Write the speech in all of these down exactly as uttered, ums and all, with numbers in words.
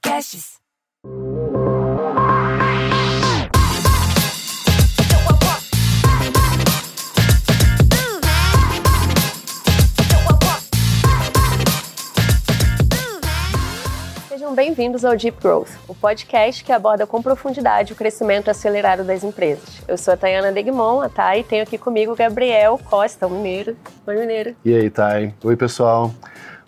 podcasts. Sejam bem-vindos ao Deep Growth, o podcast que aborda com profundidade o crescimento acelerado das empresas. Eu sou a Tahiana D'Egmont, a Thay, e tenho aqui comigo o Gabriel Costa, o mineiro. Oi, mineiro. E aí, Thay. Oi, pessoal.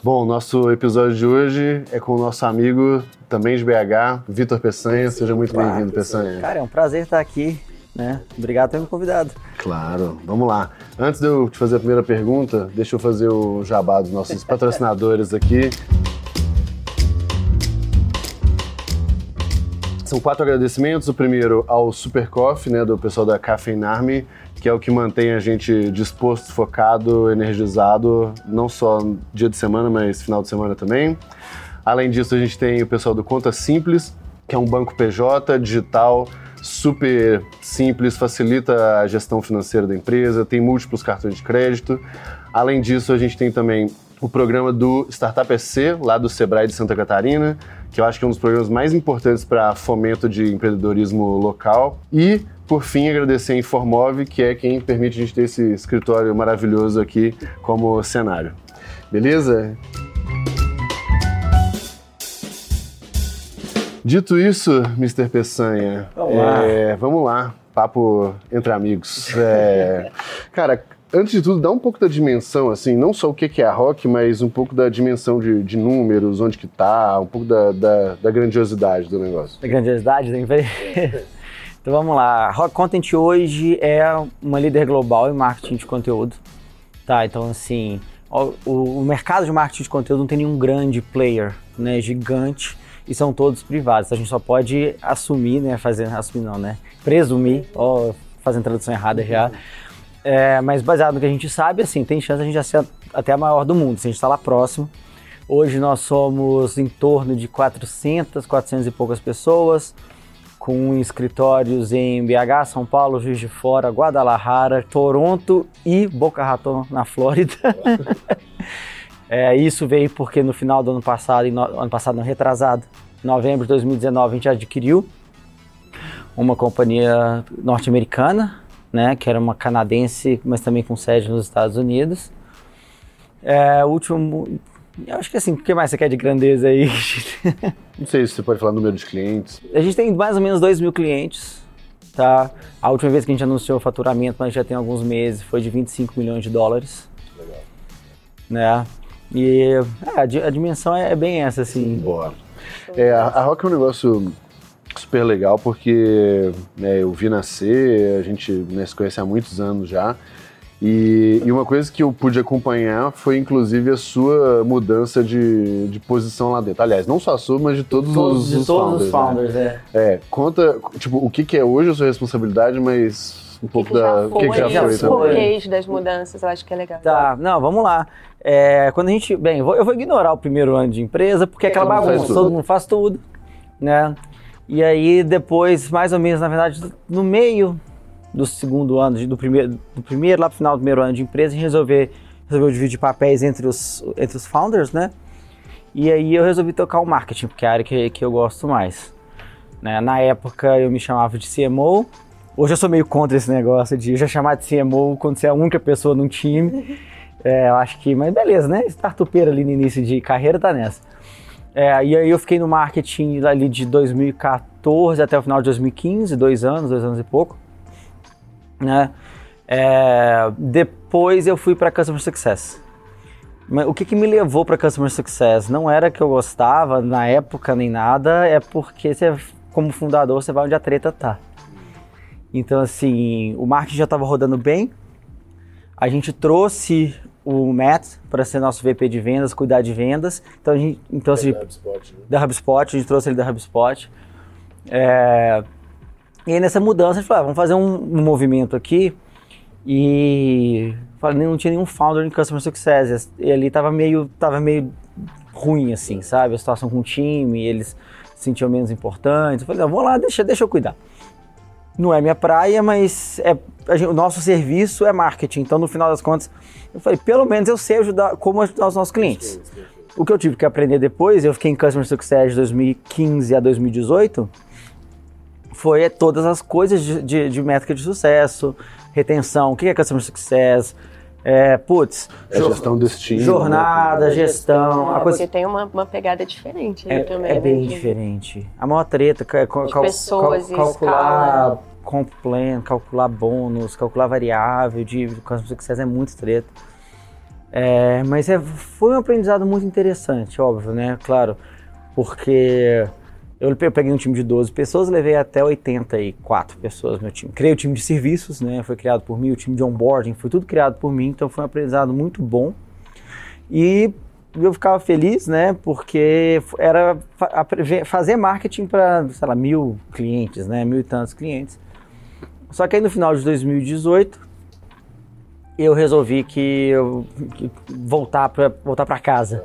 Bom, nosso episódio de hoje é com o nosso amigo, também de B H, Vitor Peçanha. Seja muito claro, bem-vindo, Peçanha. Cara, é um prazer estar aqui, né? Obrigado por ter me convidado. Claro, vamos lá. Antes de eu te fazer a primeira pergunta, deixa eu fazer o jabá dos nossos patrocinadores aqui. São quatro agradecimentos. O primeiro ao Super Coffee, né, do pessoal da Caffeine Army, que é o que mantém a gente disposto, focado, energizado, não só dia de semana, mas final de semana também. Além disso, a gente tem o pessoal do Conta Simples, que é um banco P J digital, super simples, facilita a gestão financeira da empresa, tem múltiplos cartões de crédito. Além disso, a gente tem também o programa do Startup S C, lá do Sebrae de Santa Catarina, que eu acho que é um dos programas mais importantes para fomento de empreendedorismo local. E, por fim, agradecer a Informov, que é quem permite a gente ter esse escritório maravilhoso aqui como cenário. Beleza? Dito isso, mister Peçanha, vamos lá. É, vamos lá. Papo entre amigos. É, cara, antes de tudo, dá um pouco da dimensão, assim, não só o que é a Rock, mas um pouco da dimensão de, de números, onde que tá, um pouco da, da, da grandiosidade do negócio. Da grandiosidade da empresa? Então vamos lá. A Rock Content hoje é uma líder global em marketing de conteúdo, tá? Então, assim, o, o mercado de marketing de conteúdo não tem nenhum grande player, né, gigante, e são todos privados. A gente só pode assumir, né, fazer, assumir não, né, presumir, ó, fazendo tradução errada já. É, mas baseado no que a gente sabe, assim, tem chance de a gente já ser até a maior do mundo, se a gente está lá próximo. Hoje nós somos em torno de quatrocentas, quatrocentas e poucas pessoas, com escritórios em B H, São Paulo, Juiz de Fora, Guadalajara, Toronto e Boca Raton, na Flórida. É, isso veio porque no final do ano passado, no, ano passado não, retrasado, novembro de dois mil e dezenove, a gente adquiriu uma companhia norte-americana, né, que era uma canadense, mas também com sede nos Estados Unidos. É, último, eu acho que assim, o que mais você quer de grandeza aí? Não sei se você pode falar número de clientes. A gente tem mais ou menos dois mil clientes, tá? A última vez que a gente anunciou o faturamento, mas já tem alguns meses, foi de vinte e cinco milhões de dólares. Legal. Né? E é, a dimensão é bem essa, assim. Bora. É, a Rock é um negócio super legal, porque né, eu vi nascer, a gente né, se conhece há muitos anos já, e, e uma coisa que eu pude acompanhar foi inclusive a sua mudança de, de posição lá dentro. Aliás, não só a sua, mas de todos, de todos, os, de os, todos founders, os founders. Né? É. É, conta tipo, o que, que é hoje a sua responsabilidade, mas um pouco da... O que, que já foi? Os porquês das mudanças, eu acho que é legal. Tá, não, vamos lá. É, quando a gente... Bem, eu vou, eu vou ignorar o primeiro ano de empresa, porque é aquela bagunça, todo mundo faz tudo, né? E aí depois, mais ou menos, na verdade, no meio do segundo ano, do primeiro, do primeiro lá pro final do primeiro ano de empresa, a gente resolveu, resolveu dividir papéis entre os, entre os founders, né? E aí eu resolvi tocar o marketing, porque é a área que, que eu gosto mais. Né? Na época eu me chamava de C M O, hoje eu sou meio contra esse negócio de já chamar de C M O quando você é a única pessoa num time. É, eu acho que, mas beleza, né? Startupeiro ali no início de carreira tá nessa. É, e aí eu fiquei no marketing ali de dois mil e quatorze até o final de dois mil e quinze, dois anos, dois anos e pouco, né? É, depois eu fui para Customer Success. Mas o que, que me levou para Customer Success? Não era que eu gostava na época nem nada, é porque você, como fundador, você vai onde a treta tá. Então assim, o marketing já estava rodando bem, a gente trouxe o Matt para ser nosso V P de vendas, cuidar de vendas. Então a gente então, é assim, da, HubSpot, né? da HubSpot, a gente trouxe ele da HubSpot. É... E aí nessa mudança a gente falou, ah, vamos fazer um, um movimento aqui. E falei, não tinha nenhum founder em Customer Success. E ali estava meio, tava meio ruim, assim, sabe? A situação com o time, eles se sentiam menos importantes. Eu falei, não, vou lá, deixa, deixa eu cuidar. Não é minha praia, mas é, a gente, o nosso serviço é marketing. Então, no final das contas, eu falei, pelo menos eu sei ajudar, como ajudar os nossos clientes. O que eu tive que aprender depois, eu fiquei em Customer Success de dois mil e quinze a dois mil e dezoito, foi todas as coisas de, de, de métrica de sucesso, retenção, o que é Customer Success, é, putz... É jo- gestão do estilo. Jornada, né? Gestão... É, a coisa... Porque tem uma, uma pegada diferente é, também. É bem né? diferente. A maior treta é cal- cal- pessoas, cal- calcular comp plan, calcular bônus, calcular variável, de Customer Success é muito treta. É, mas é, foi um aprendizado muito interessante, óbvio, né? Claro, porque eu peguei um time de doze pessoas, levei até oitenta e quatro pessoas meu time. Criei o time de serviços, né? Foi criado por mim, o time de onboarding, foi tudo criado por mim, então foi um aprendizado muito bom. E eu ficava feliz, né? Porque era fazer marketing para, sei lá, mil clientes, né? Mil e tantos clientes. Só que aí no final de dois mil e dezoito... eu resolvi que eu que voltar para voltar para casa,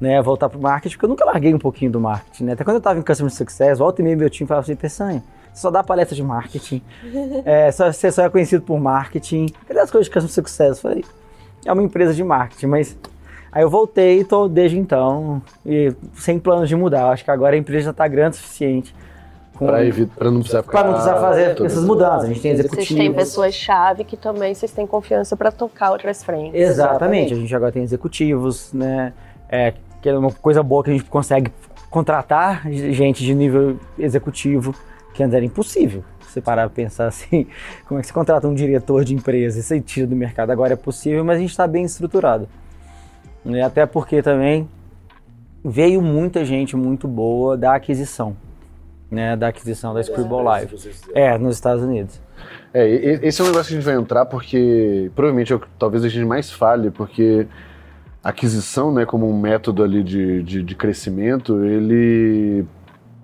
né? Voltar para o marketing, porque eu nunca larguei um pouquinho do marketing, né? Até quando eu estava em Customer Success, volta e meia meu time falava assim, Peçanha, você só dá palestra de marketing, é, só, você só é conhecido por marketing, cadê as coisas de Customer Success? Eu falei, é uma empresa de marketing, mas... Aí eu voltei e estou desde então, e sem planos de mudar, eu acho que agora a empresa já está grande o suficiente. Para evitar, não precisar ficar... Para não precisar fazer essas mudanças, a gente tem executivos. Vocês têm pessoas-chave que também vocês têm confiança para tocar outras frentes. Exatamente, a gente agora tem executivos, né, é, que é uma coisa boa que a gente consegue contratar gente de nível executivo, que antes era impossível. Você parar para pensar assim, como é que você contrata um diretor de empresa, isso aí tira do mercado, agora é possível, mas a gente está bem estruturado. E até porque também veio muita gente muito boa da aquisição. Né, da aquisição da Scribble Live. É, nos Estados Unidos. É, esse é um negócio que a gente vai entrar porque provavelmente eu, talvez a gente mais fale, porque a aquisição, né, como um método ali de, de, de crescimento, ele,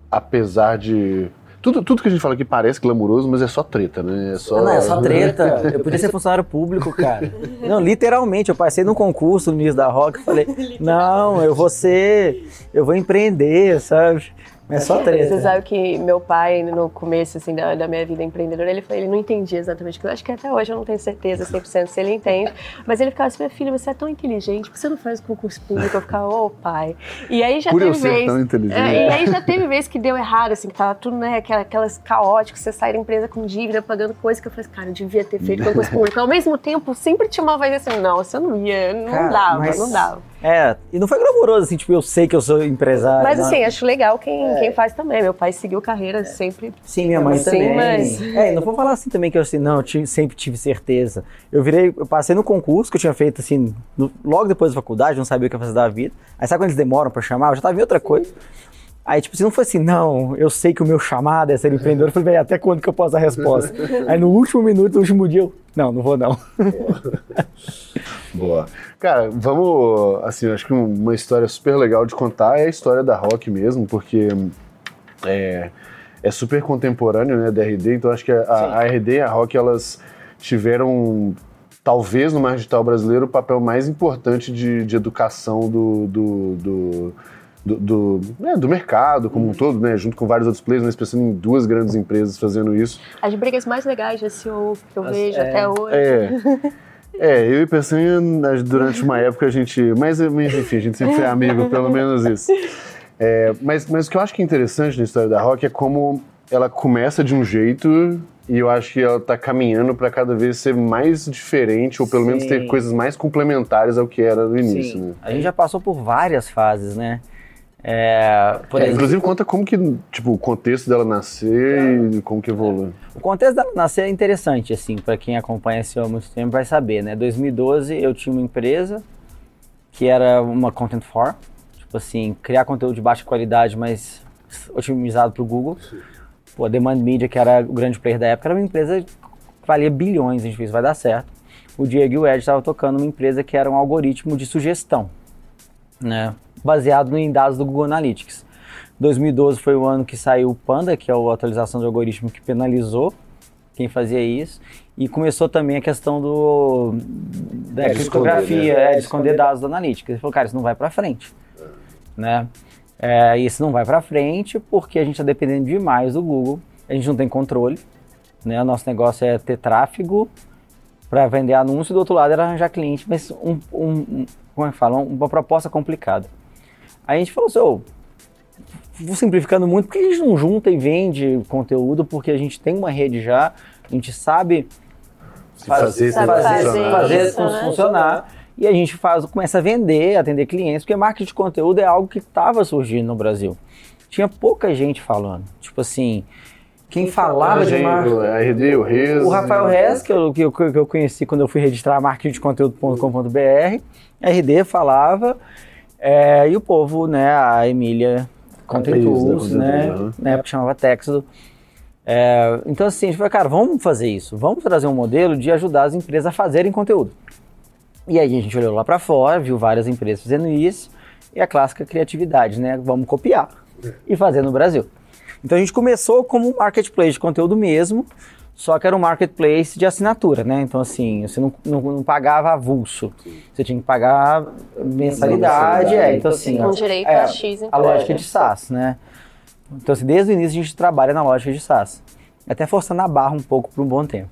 apesar de... Tudo, tudo que a gente fala aqui parece glamuroso, mas é só treta, né? É só... Não, não, é só treta. Eu podia ser funcionário público, cara. Não, literalmente, eu passei num concurso no início da Rock e falei, não, eu vou ser... Eu vou empreender, sabe? É só treta. Você sabe que meu pai, no começo assim, da, da minha vida empreendedora, ele, foi, ele não entendia exatamente, eu acho que até hoje eu não tenho certeza cem por cento se ele entende, mas ele ficava assim, minha filha, você é tão inteligente, por que você não faz concurso público? Eu ficava, ô oh, pai. E aí já por teve eu vez... Ser tão inteligente. É, e aí já teve vez que deu errado, assim, que tava tudo, né, aquelas, aquelas caóticas, você sai da empresa com dívida, pagando coisa, que eu falei, cara, eu devia ter feito concurso público. Ao mesmo tempo, sempre tinha uma voz assim, não, você não ia, não cara, dava, mas... não dava. É, e não foi glamouroso, assim, tipo, eu sei que eu sou empresário. Mas, assim, não. Acho legal quem, é. quem faz também. Meu pai seguiu carreira é. sempre. Sim, minha mãe assim, também. Mas... É, não vou falar assim também que eu, assim, não, eu tive, sempre tive certeza. Eu virei, eu passei no concurso que eu tinha feito, assim, no, logo depois da faculdade, não sabia o que ia fazer da vida. Aí, sabe quando eles demoram pra chamar? Eu já tava em outra coisa. Aí, tipo, se não foi assim, não, eu sei que o meu chamado é ser empreendedor, eu falei, velho, até quando que eu posso dar a resposta? Aí, no último minuto, no último dia, eu, não, não vou, não. Boa. Cara, vamos, assim, acho que uma história super legal de contar é a história da Rock mesmo, porque é, é super contemporâneo, né, da R D, então acho que a, a R D e a Rock, elas tiveram, talvez, no mercado digital brasileiro, o papel mais importante de, de educação do... do, do Do, do, né, do mercado como um todo, né, junto com vários outros players, mas pensando em duas grandes empresas fazendo isso. As brigas mais legais de S E O que eu As, vejo é, até hoje. É, é eu e Peçanha, durante uma época a gente... Mas, enfim, a gente sempre foi amigo, pelo menos isso. É, mas, mas o que eu acho que é interessante na história da Rock é como ela começa de um jeito e eu acho que ela está caminhando para cada vez ser mais diferente ou pelo Sim. menos ter coisas mais complementares ao que era no início. Né? A gente já passou por várias fases, né? É, por é, inclusive conta como que tipo, o contexto dela nascer é. e como que evoluiu. É. O contexto dela nascer é interessante, assim, para quem acompanha esse há muito tempo vai saber, né? Em dois mil e doze eu tinha uma empresa que era uma Content Farm, tipo assim, criar conteúdo de baixa qualidade, mas otimizado para o Google. Pô, a Demand Media, que era o grande player da época, era uma empresa que valia bilhões, a gente fez, vai dar certo. O Diego e o Ed estavam tocando uma empresa que era um algoritmo de sugestão, né? Baseado em dados do Google Analytics. dois mil e doze foi o ano que saiu o Panda, que é a atualização de algoritmo que penalizou quem fazia isso, e começou também a questão do, da é criptografia, né? é, de esconder dados do Analytics. Ele falou, cara, isso não vai para frente. É. Né? É, isso não vai para frente porque a gente está dependendo demais do Google, a gente não tem controle, né? O nosso negócio é ter tráfego para vender anúncio, do outro lado era arranjar cliente, mas um, um, como é que fala? uma proposta complicada. Aí a gente falou assim, oh, vou simplificando muito, por que a gente não junta e vende conteúdo? Porque a gente tem uma rede já, a gente sabe fazer, sabe fazer, fazer, fazer isso, né? funcionar. E a gente faz, começa a vender, atender clientes, porque marketing de conteúdo é algo que estava surgindo no Brasil. Tinha pouca gente falando, tipo assim... Quem falava de marketing... O, Rez, o Rafael Rez, que eu, que, eu, que eu conheci quando eu fui registrar marketing de conteúdo ponto com ponto b r, R D falava, é, e o povo, né, a Emília Content Tools, né, né, na época chamava Texo. É, então assim, a gente falou, cara, vamos fazer isso, vamos trazer um modelo de ajudar as empresas a fazerem conteúdo. E aí a gente olhou lá para fora, viu várias empresas fazendo isso, e a clássica criatividade, né, vamos copiar e fazer no Brasil. Então a gente começou como um marketplace de conteúdo mesmo, só que era um marketplace de assinatura, né? Então assim, você não, não, não pagava avulso, você tinha que pagar mensalidade, é, então assim... Com direito a X em A lógica de SaaS, né? Então assim, desde o início a gente trabalha na lógica de SaaS, até forçando a barra um pouco por um bom tempo.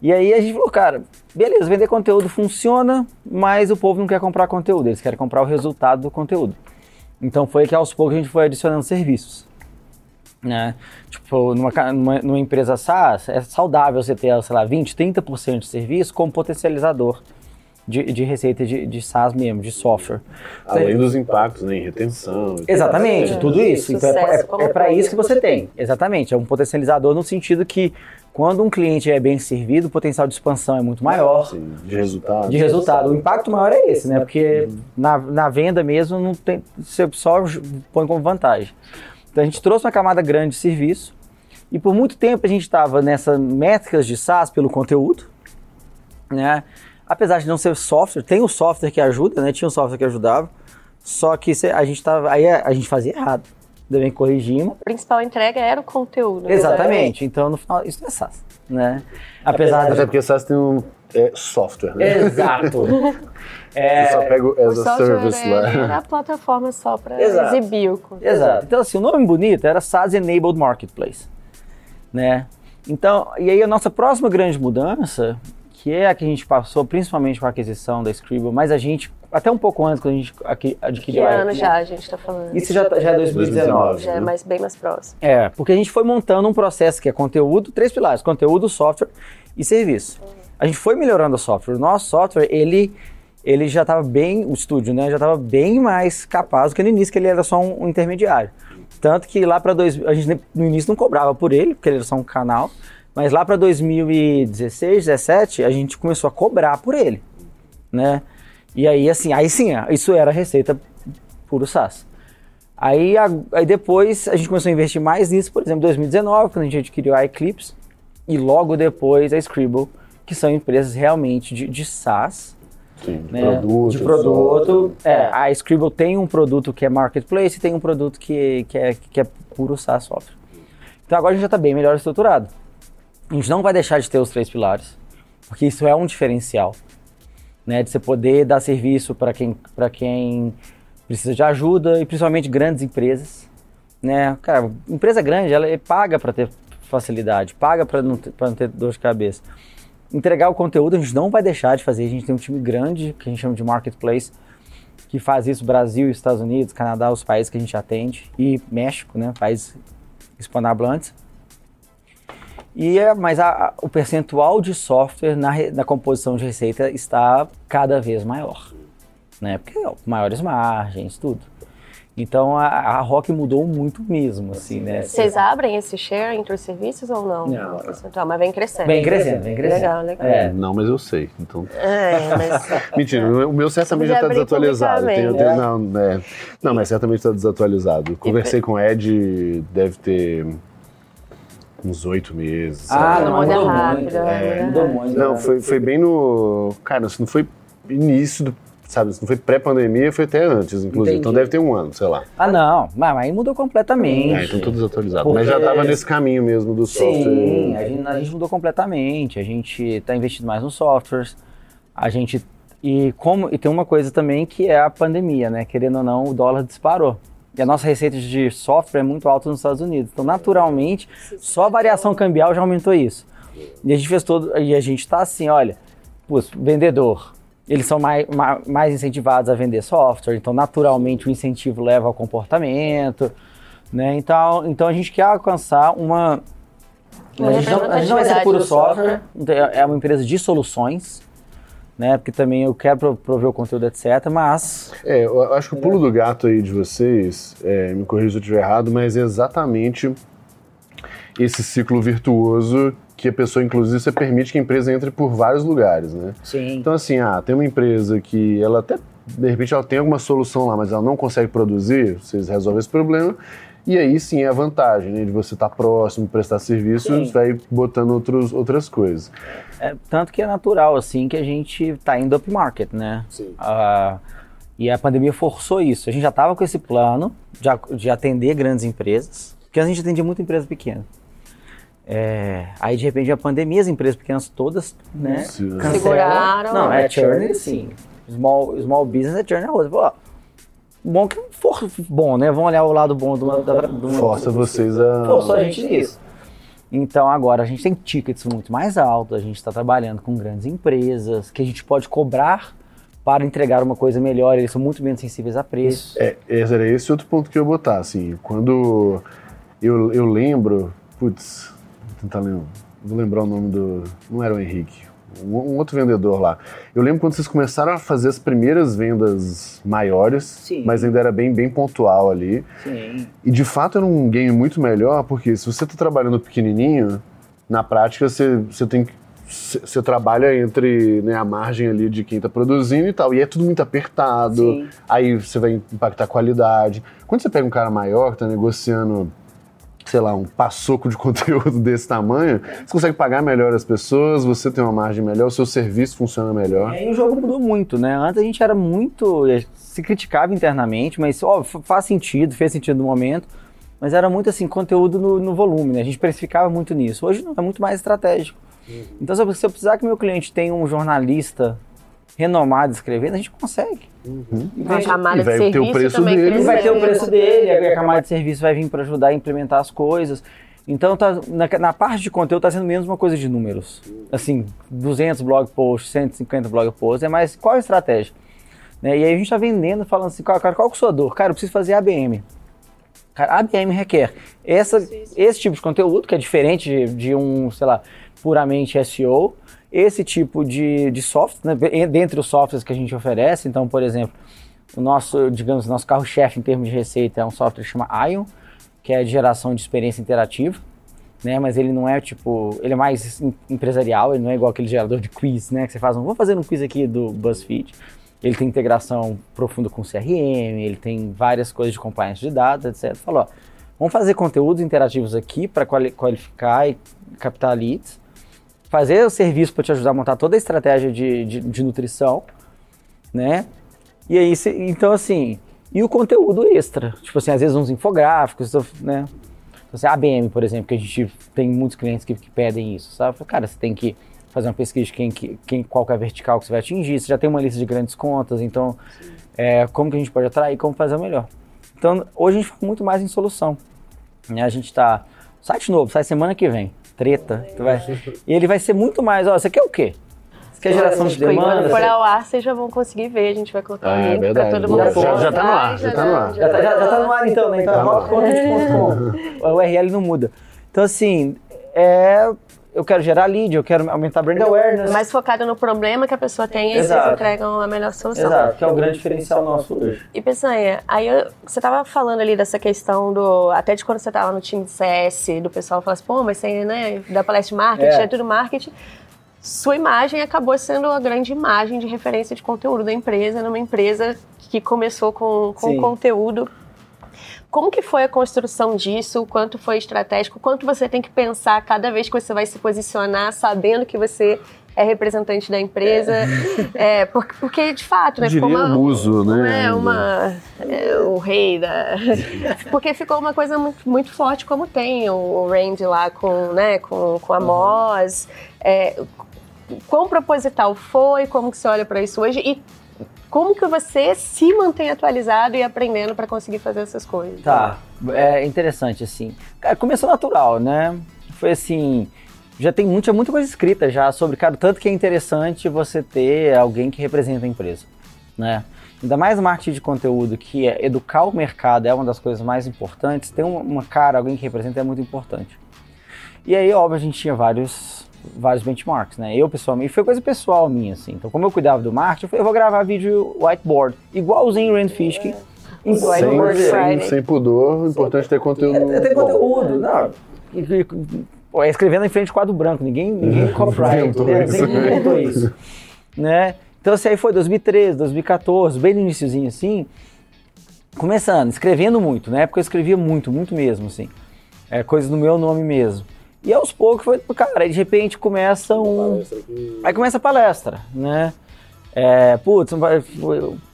E aí a gente falou, cara, beleza, vender conteúdo funciona, mas o povo não quer comprar conteúdo, eles querem comprar o resultado do conteúdo. Então foi que aos poucos a gente foi adicionando serviços. Né? Tipo, numa, numa, numa empresa SaaS, é saudável você ter, sei lá, vinte, trinta por cento de serviço como potencializador de, de receita de, de SaaS mesmo, de software. Além então, dos impactos, né? Em retenção. Exatamente, é, tudo isso. Sucesso, então, é é, é para isso que você tem. tem. Exatamente, é um potencializador no sentido que quando um cliente é bem servido, o potencial de expansão é muito maior. Sim, de resultado. De resultado. O impacto maior é esse, né? Porque uhum. na, na venda mesmo, não tem, você só põe como vantagem. Então a gente trouxe uma camada grande de serviço e por muito tempo a gente estava nessas métricas de SaaS pelo conteúdo, né? Apesar de não ser software, tem o software que ajuda, né? Tinha um software que ajudava, só que a gente tava, aí a gente fazia errado, ainda bem que corrigimos. A principal entrega era o conteúdo. Exatamente, então no final isso não é SaaS, né? Apesar Até de... porque SaaS tem um é, software, né? Exato. É, eu só pego as a service lá. Era a plataforma só para exibir o conteúdo. Exato. Então, assim, o nome bonito era SaaS Enabled Marketplace, né? Então, e aí a nossa próxima grande mudança, que é a que a gente passou principalmente com a aquisição da Scribble, mas a gente, até um pouco antes, quando a gente adquiriu a... Que ano já a gente está falando? Isso já, já é dois mil e dezenove. Já é mais, bem mais próximo. É, porque a gente foi montando um processo que é conteúdo, três pilares, conteúdo, software e serviço. Uhum. A gente foi melhorando o software. O nosso software, ele... ele já estava bem, o estúdio, né, já estava bem mais capaz do que no início, que ele era só um, um intermediário. Tanto que lá para dois mil, a gente no início não cobrava por ele, porque ele era só um canal, mas lá para dois mil e dezesseis, dezessete, a gente começou a cobrar por ele, né? E aí assim, aí sim, isso era receita puro SaaS. Aí, a, aí depois a gente começou a investir mais nisso, por exemplo, em dois mil e dezenove, quando a gente adquiriu a Eclipse, e logo depois a Scribble, que são empresas realmente de, de SaaS, Sim, de, né? produto, de produto. É, a Scribble tem um produto que é marketplace e tem um produto que, que, é, que é puro SaaS software. Então agora a gente já está bem melhor estruturado. A gente não vai deixar de ter os três pilares, porque isso é um diferencial, né? De você poder dar serviço para quem, para quem precisa de ajuda e principalmente grandes empresas, né? Cara, empresa grande, ela paga para ter facilidade, paga para não, não ter dor de cabeça. Entregar o conteúdo a gente não vai deixar de fazer, a gente tem um time grande que a gente chama de marketplace, que faz isso Brasil, Estados Unidos, Canadá, os países que a gente atende, e México, né, países hispanohablantes. E é, mas a, a, o percentual de software na, re, na composição de receita está cada vez maior, né, porque ó, maiores margens, tudo. Então a, a Rock mudou muito mesmo, assim, né? Vocês abrem esse share entre os serviços ou não? Não. Mas vem crescendo. Vem crescendo, vem crescendo. Legal, legal. É. Não, mas eu sei, então... É, mas... Mentira, o meu certamente já está desatualizado. Tenho, né? tenho, não, é... não, mas certamente está desatualizado. Conversei com o Ed, deve ter... uns oito meses. Ah, não, mudou muito. É, mudou muito. Não, foi, foi bem no... Cara, isso não foi início do... Sabe, isso não foi pré-pandemia, foi até antes, inclusive. Entendi. Então deve ter um ano, sei lá. Ah, não. Mas aí mudou completamente. É, então tudo desatualizado. Porque... Mas já estava nesse caminho mesmo do Sim, software. Sim, a gente, a gente mudou completamente. A gente está investindo mais nos softwares. A gente... E, como, e tem uma coisa também que é a pandemia, né? Querendo ou não, o dólar disparou. E a nossa receita de software é muito alta nos Estados Unidos. Então, naturalmente, só a variação cambial já aumentou isso. E a gente fez todo... E a gente está assim, olha... Pô, vendedor... eles são mais, mais incentivados a vender software, então naturalmente o incentivo leva ao comportamento, né? Então, então a gente quer alcançar uma... uma a, gente não, a gente não vai ser puro software, software, é uma empresa de soluções, né? Porque também eu quero prover o conteúdo, etcétera, mas... É, eu acho que o pulo do gato aí de vocês, é, me corrija se eu estiver errado, mas é exatamente esse ciclo virtuoso que a pessoa, inclusive, você permite que a empresa entre por vários lugares, né? Sim. Então, assim, ah, tem uma empresa que ela até, de repente, ela tem alguma solução lá, mas ela não consegue produzir, vocês resolvem esse problema, e aí, sim, é a vantagem, né? De você estar próximo, prestar serviço, sim, vai botando outros, outras coisas. É, tanto que é natural, assim, que a gente está indo upmarket, né? Sim. Ah, e a pandemia forçou isso. A gente já estava com esse plano de, de atender grandes empresas, porque a gente atendia muita empresa pequena. É, aí de repente a pandemia, as empresas pequenas todas, né, seguraram. Não, é churn, sim. Small, small business é churn, é outra. Bom que for bom, né? Vão olhar o lado bom do lado. Força vocês a... Força a gente nisso. Então agora a gente tem tickets muito mais altos, a gente está trabalhando com grandes empresas, que a gente pode cobrar para entregar uma coisa melhor, eles são muito menos sensíveis a preço. É, esse era esse outro ponto que eu ia botar, assim, quando eu, eu lembro, putz... Tentar lembrar, vou lembrar o nome do... Não era o Henrique, um, um outro vendedor lá. Eu lembro quando vocês começaram a fazer as primeiras vendas maiores, sim, mas ainda era bem, bem pontual ali. Sim. E de fato era um game muito melhor, porque se você está trabalhando pequenininho, na prática você, você tem que... Você trabalha entre, né, a margem ali de quem está produzindo e tal, e é tudo muito apertado, sim, aí você vai impactar a qualidade. Quando você pega um cara maior que está negociando... sei lá, um passoco de conteúdo desse tamanho, você consegue pagar melhor as pessoas, você tem uma margem melhor, o seu serviço funciona melhor. E aí o jogo mudou muito, né? Antes a gente era muito... se criticava internamente, mas óbvio, faz sentido, fez sentido no momento, mas era muito assim, conteúdo no, no volume, né? A gente precificava muito nisso. Hoje não, é muito mais estratégico. Uhum. Então se eu, se eu precisar que meu cliente tenha um jornalista renomado escrevendo, a gente consegue. Uhum. E vai, a camada e vai de ter o preço dele. Vai ter o preço dele, a camada de serviço vai vir para ajudar a implementar as coisas. Então, tá, na, na parte de conteúdo, está sendo menos uma coisa de números. Assim, duzentos blog posts, cento e cinquenta blog posts, é mais qual a estratégia? Né? E aí a gente está vendendo, falando assim, cara, qual que é a sua dor? Cara, eu preciso fazer A B M. Cara, A B M requer essa, esse tipo de conteúdo, que é diferente de, de um, sei lá, puramente S E O, esse tipo de, de software, né, dentre os softwares que a gente oferece. Então, por exemplo, o nosso, digamos, nosso carro-chefe em termos de receita é um software que chama Ion, que é de geração de experiência interativa, né, mas ele não é tipo, ele é mais empresarial, ele não é igual aquele gerador de quiz, né, que você faz um, vou fazer um quiz aqui do BuzzFeed. Ele tem integração profunda com C R M, ele tem várias coisas de compliance de dados, etcétera. Falou, ó, vamos fazer conteúdos interativos aqui para qualificar e captar leads, fazer o serviço para te ajudar a montar toda a estratégia de, de, de nutrição, né? E aí, cê, então assim, e o conteúdo extra, tipo assim, às vezes uns infográficos, né? Então, assim, a ABM, por exemplo, que a gente tem muitos clientes que, que pedem isso, sabe? Cara, você tem que fazer uma pesquisa de quem, quem, qual que é a vertical que você vai atingir, você já tem uma lista de grandes contas, então é, como que a gente pode atrair, como fazer o melhor. Então, hoje a gente fica muito mais em solução, né? A gente tá, site novo, sai semana que vem. Treta, tu vai... E ele vai ser muito mais, ó, você quer o quê? Você quer geração de demanda? Quando for ao ar, vocês já vão conseguir ver, a gente vai colocar ah, o link é pra todo mundo. Já, já tá no ar, já, já tá no ar. Já, já, já, já tá no ar então, né? Então, rock content ponto com. A U R L não muda. Então, assim, é... eu quero gerar lead, eu quero aumentar brand awareness. Mais focado no problema que a pessoa tem e vocês entregam a melhor solução. Exato, que é o grande diferencial nosso hoje. E, Peçanha, aí eu, você tava falando ali dessa questão do... Até de quando você tava no time de C S, do pessoal falar assim, pô, mas você, né, da palestra de marketing, é. é tudo marketing. Sua imagem acabou sendo a grande imagem de referência de conteúdo da empresa, numa empresa que começou com, com conteúdo. Como que foi a construção disso? Quanto foi estratégico? Quanto você tem que pensar cada vez que você vai se posicionar, sabendo que você é representante da empresa? É. É, porque, porque, de fato, né? Ficou uma, muso, né? Uma, é, o rei da... Porque ficou uma coisa muito, muito forte, como tem o, o Rand lá com, né, com, com a Moz. É, quão proposital foi? Como que você olha para isso hoje? E, como que você se mantém atualizado e aprendendo para conseguir fazer essas coisas? Tá, é interessante, assim. Cara, começou natural, né? Foi assim, já tem muita, muita coisa escrita já sobre, cara, tanto que é interessante você ter alguém que representa a empresa, né? Ainda mais marketing de conteúdo, que é educar o mercado, é uma das coisas mais importantes. Ter uma, uma cara, alguém que representa é muito importante. E aí, óbvio, a gente tinha vários, vários benchmarks, né? Eu, pessoalmente, foi coisa pessoal minha, assim. Então, como eu cuidava do marketing, eu falei, eu vou gravar vídeo whiteboard, igualzinho o Rand Fishkin. É. Sem, sem, sem pudor, o importante é ter conteúdo. É ter conteúdo, não. E, e, é escrevendo em frente ao quadro branco, ninguém, ninguém copyright, ninguém inventou isso, né? Então, assim, aí foi dois mil e treze, dois mil e quatorze, bem no iniciozinho, assim, começando, escrevendo muito. Na época eu escrevia muito, muito mesmo, assim, é, coisas no meu nome mesmo. E aos poucos foi, cara, aí de repente começa um... Aí começa a palestra, né? É, putz,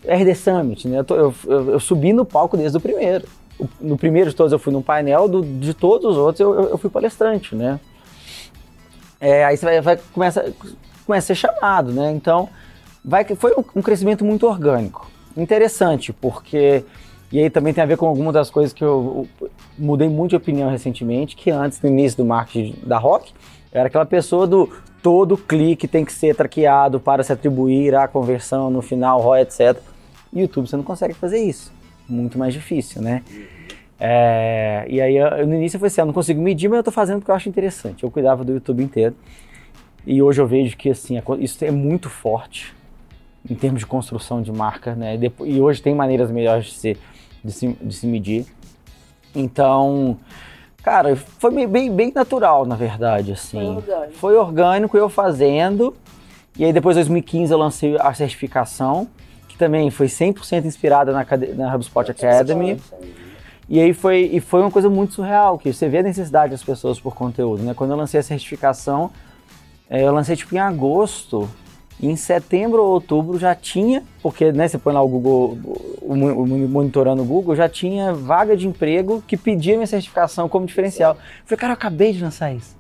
R D Summit, né? Eu, tô, eu, eu, eu subi no palco desde o primeiro. O, no primeiro de todos eu fui num painel, do, de todos os outros eu, eu, eu fui palestrante, né? É, aí você vai, vai começa, começa a ser chamado, né? Então... Vai, foi um, um crescimento muito orgânico, interessante, porque, e aí também tem a ver com algumas das coisas que eu, eu mudei muito de opinião recentemente, que antes, no início do marketing da Rock, era aquela pessoa do todo clique tem que ser traqueado para se atribuir à conversão no final, R O I, et cetera. E YouTube você não consegue fazer isso, muito mais difícil, né? É, e aí eu, no início eu falei assim, eu não consigo medir, mas eu estou fazendo porque eu acho interessante, eu cuidava do YouTube inteiro, e hoje eu vejo que assim, isso é muito forte, em termos de construção de marca, né? E hoje tem maneiras melhores de se, de se, de se medir. Então, cara, foi bem, bem natural, na verdade, assim. Foi orgânico. Foi orgânico, eu fazendo. E aí, depois, em dois mil e quinze, eu lancei a certificação, que também foi cem por cento inspirada na, na HubSpot Academy. E aí, foi, e foi uma coisa muito surreal, que você vê a necessidade das pessoas por conteúdo, né? Quando eu lancei a certificação, eu lancei, tipo, em agosto. Em setembro ou outubro já tinha, porque, né, você põe lá o Google, o, o, monitorando o Google, já tinha vaga de emprego que pedia minha certificação como diferencial. Eu falei, cara, eu acabei de lançar isso.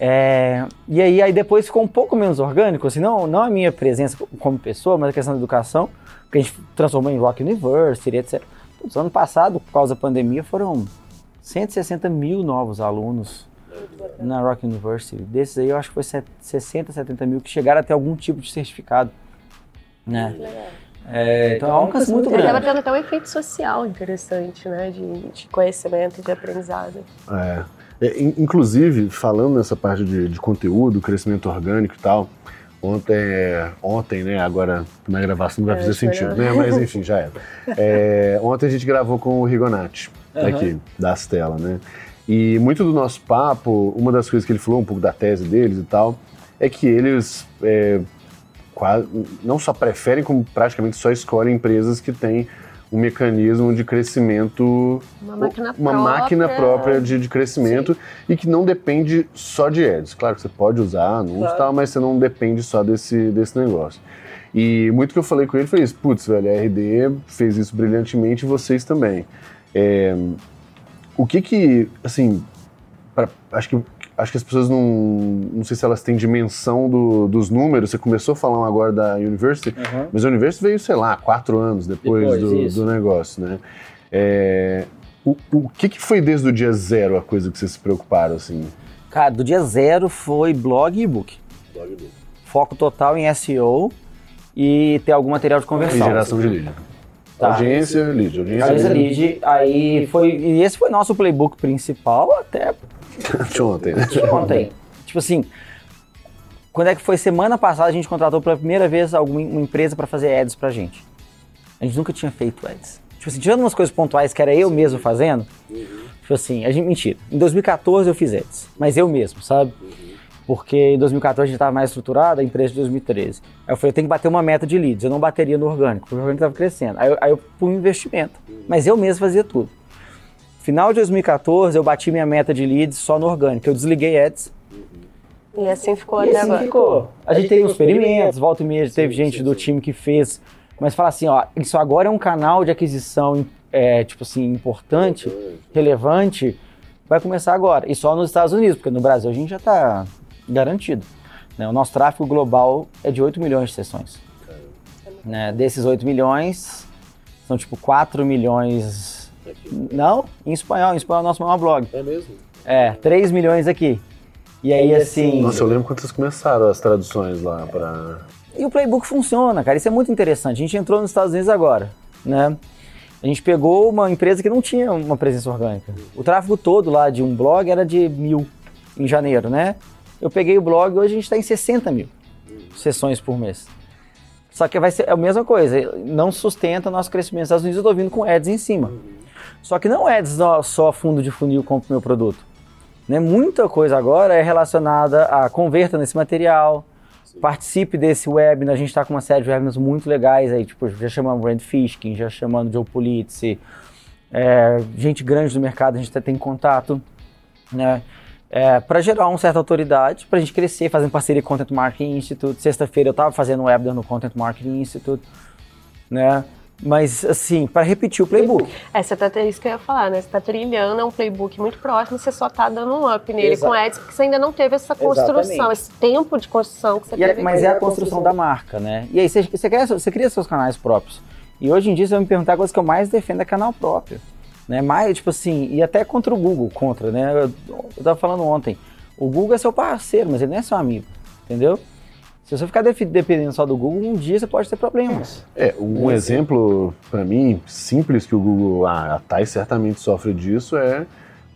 É, e aí, aí depois ficou um pouco menos orgânico, assim, não, não a minha presença como pessoa, mas a questão da educação, que a gente transformou em Rock University, et cetera. Putz, ano passado, por causa da pandemia, foram cento e sessenta mil novos alunos na Rock University. Desses aí eu acho que foi sessenta, setenta mil que chegaram a ter algum tipo de certificado, né? É, então é um alcance muito grande. Acaba tendo até um efeito social interessante, né? De, de conhecimento, de aprendizado. É. É, inclusive, falando nessa parte de, de conteúdo, crescimento orgânico e tal, ontem, ontem, né? Agora na gravação não vai é, fazer sentido, né? Mas enfim, já era. É, ontem a gente gravou com o Rigonati, uhum, aqui, da Astela, né? E muito do nosso papo, uma das coisas que ele falou, um pouco da tese deles e tal, é que eles é, quase, não só preferem, como praticamente só escolhem empresas que têm um mecanismo de crescimento, uma máquina uma própria, máquina própria de, de crescimento. Sim. E que não depende só de ads. Claro que você pode usar anúncios, claro, e tal, mas você não depende só desse, desse negócio. E muito que eu falei com ele foi isso, putz, velho, a R D fez isso brilhantemente e vocês também. É... O que que, assim, pra, acho, que, acho que as pessoas não, não sei se elas têm dimensão do, dos números, você começou a falar agora da University, uhum, mas a University veio, sei lá, quatro anos depois, depois do, do negócio, né? É, o o que, que foi desde o dia zero a coisa que vocês se preocuparam, assim? Cara, do dia zero foi blog e e-book. Blog e e-book. Foco total em S E O e ter algum material de conversão. E geração de lead. Tá. Audiência, lead, audiência, audiência lead. lead. Aí foi, e esse foi nosso playbook principal até de ontem, né? De ontem. Tipo assim, quando é que foi? Semana passada a gente contratou pela primeira vez alguma uma empresa para fazer ads pra gente. A gente nunca tinha feito ads. Tipo assim, tirando umas coisas pontuais que era eu mesmo fazendo, uhum, tipo assim, a gente, mentira. Em dois mil e quatorze eu fiz ads, mas eu mesmo, sabe? Uhum. Porque em dois mil e quatorze a gente estava mais estruturado, a empresa de dois mil e treze. Aí eu falei, eu tenho que bater uma meta de leads, eu não bateria no orgânico, porque o orgânico estava crescendo. Aí eu, aí eu punho investimento, mas eu mesmo fazia tudo. Final de dois mil e quatorze eu bati minha meta de leads só no orgânico, eu desliguei ads. E assim ficou até agora. E assim ficou. A gente teve uns experimentos, volta e meia teve gente do time que fez, mas fala assim, ó, isso agora é um canal de aquisição, é, tipo assim, importante, relevante, vai começar agora. E só nos Estados Unidos, porque no Brasil a gente já está... garantido, né? O nosso tráfego global é de oito milhões de sessões, né? Desses oito milhões, são tipo quatro milhões, aqui. Não, em espanhol, em espanhol é o nosso maior blog. É mesmo? É, três milhões aqui, E aí, assim... Nossa, eu lembro quando vocês começaram as traduções lá pra... E o playbook funciona, cara. Isso é muito interessante. A gente entrou nos Estados Unidos agora, né? A gente pegou uma empresa que não tinha uma presença orgânica. O tráfego todo lá de um blog era de mil em janeiro, né? Eu peguei o blog, hoje a gente está em sessenta mil sessões por mês. Só que vai ser a mesma coisa, não sustenta nosso crescimento nos Estados Unidos, eu estou vindo com ads em cima. Só que não ads só fundo de funil com o meu produto. Né? Muita coisa agora é relacionada a converta nesse material, sim, participe desse webinar, a gente está com uma série de webinars muito legais aí, tipo, já chamamos Rand Fishkin, já chamamos Joe Pulizzi, é, gente grande do mercado, a gente até tem contato, né? É, para gerar uma certa autoridade, para a gente crescer, fazendo parceria com o Content Marketing Institute. Sexta-feira eu estava fazendo um webinar no Content Marketing Institute, né? Mas, assim, para repetir o playbook. É, você tá, é isso que eu ia falar, né? Você está trilhando, é um playbook muito próximo, você só está dando um up nele. Exato. Com ads, porque você ainda não teve essa construção, exatamente, esse tempo de construção que você e teve. É, mas é a construção, construção da marca, né? E aí você, você, cria, você cria seus canais próprios. E hoje em dia, você vai me perguntar, a coisa que eu mais defendo é canal próprio. Né? Mais, tipo assim, e até contra o Google, contra, né? Eu, eu tava falando ontem, o Google é seu parceiro, mas ele não é seu amigo, entendeu? Se você ficar de, dependendo só do Google, um dia você pode ter problemas. É, um é, exemplo, para mim, simples que o Google, a, a Thais certamente sofre disso, é,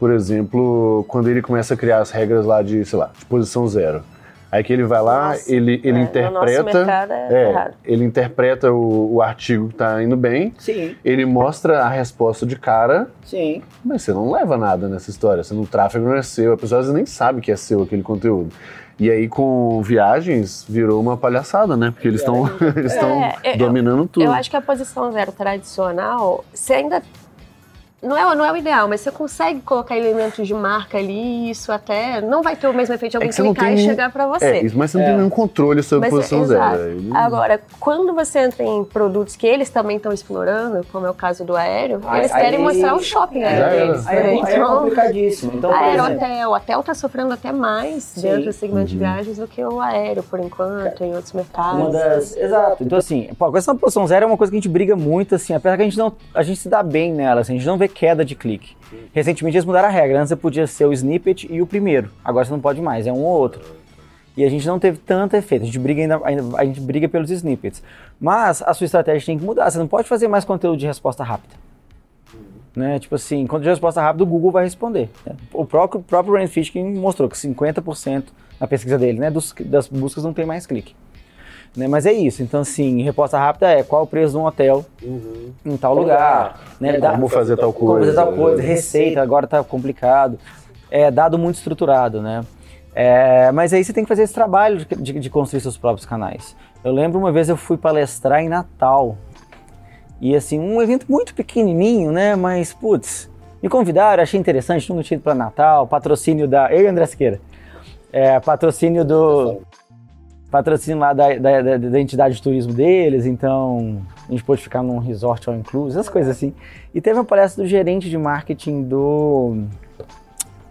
por exemplo, quando ele começa a criar as regras lá de, sei lá, de posição zero. Aí que ele vai lá, nossa, ele, ele é, interpreta, é, é ele interpreta o, o artigo que tá indo bem, sim, ele mostra a resposta de cara, sim, mas você não leva nada nessa história, você não, o tráfego não é seu, a pessoa às vezes nem sabe que é seu aquele conteúdo. E aí com viagens virou uma palhaçada, né? Porque eles estão é, é, dominando eu, tudo. Eu acho que a posição zero tradicional, você ainda... Não é, não é o ideal, mas você consegue colocar elementos de marca ali, isso até não vai ter o mesmo efeito de alguém é clicar e nenhum, chegar para você. É, isso, mas você não é. tem nenhum controle sobre a posição é, zero. Agora, quando você entra em produtos que eles também estão explorando, como é o caso do aéreo, aí, eles querem aí, mostrar o shopping aéreo deles. Aí, aí, então, aí é complicadíssimo. Então, aéreo, hotel, o hotel está sofrendo até mais, sim, dentro do segmento, uhum, de viagens do que o aéreo, por enquanto, é, em outros mercados. Uma das, exato. Então, assim, pô, a posição zero é uma coisa que a gente briga muito, assim, apesar que a gente, não, a gente se dá bem nela, assim, a gente não vê queda de clique. Recentemente eles mudaram a regra, antes você podia ser o snippet e o primeiro, agora você não pode mais, é um ou outro. E a gente não teve tanto efeito, a gente briga, ainda, a gente briga pelos snippets. Mas a sua estratégia tem que mudar, você não pode fazer mais conteúdo de resposta rápida. Né? Tipo assim, conteúdo de resposta rápida o Google vai responder. O próprio, próprio Rand Fishkin mostrou que cinquenta por cento na pesquisa dele, né, dos, das buscas não tem mais clique. Né? Mas é isso, então assim, resposta rápida é qual o preço de um hotel, uhum, em tal lugar, né? É, dá, como fazer tal coisa, como fazer tal coisa, né? Receita, agora tá complicado, é dado muito estruturado, né? É, mas aí você tem que fazer esse trabalho de, de, de construir seus próprios canais. Eu lembro uma vez eu fui palestrar em Natal, e assim, um evento muito pequenininho, né, mas putz, me convidaram, achei interessante, nunca tinha ido pra Natal, patrocínio da, eu e André Siqueira, é, patrocínio do... patrocínio lá da, da, da, da entidade de turismo deles, então a gente pôde ficar num resort all inclusive, essas coisas assim. E teve uma palestra do gerente de marketing do...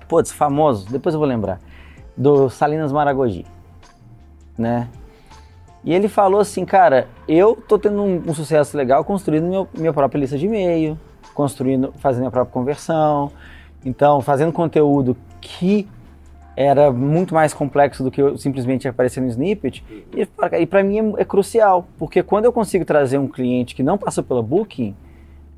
Putz, famoso, depois eu vou lembrar. Do Salinas Maragogi, né? E ele falou assim, cara, eu tô tendo um, um sucesso legal construindo meu, minha própria lista de e-mail, construindo, fazendo minha própria conversão, então fazendo conteúdo que... era muito mais complexo do que eu simplesmente aparecer no snippet, e, e para mim é, é crucial, porque quando eu consigo trazer um cliente que não passou pela Booking,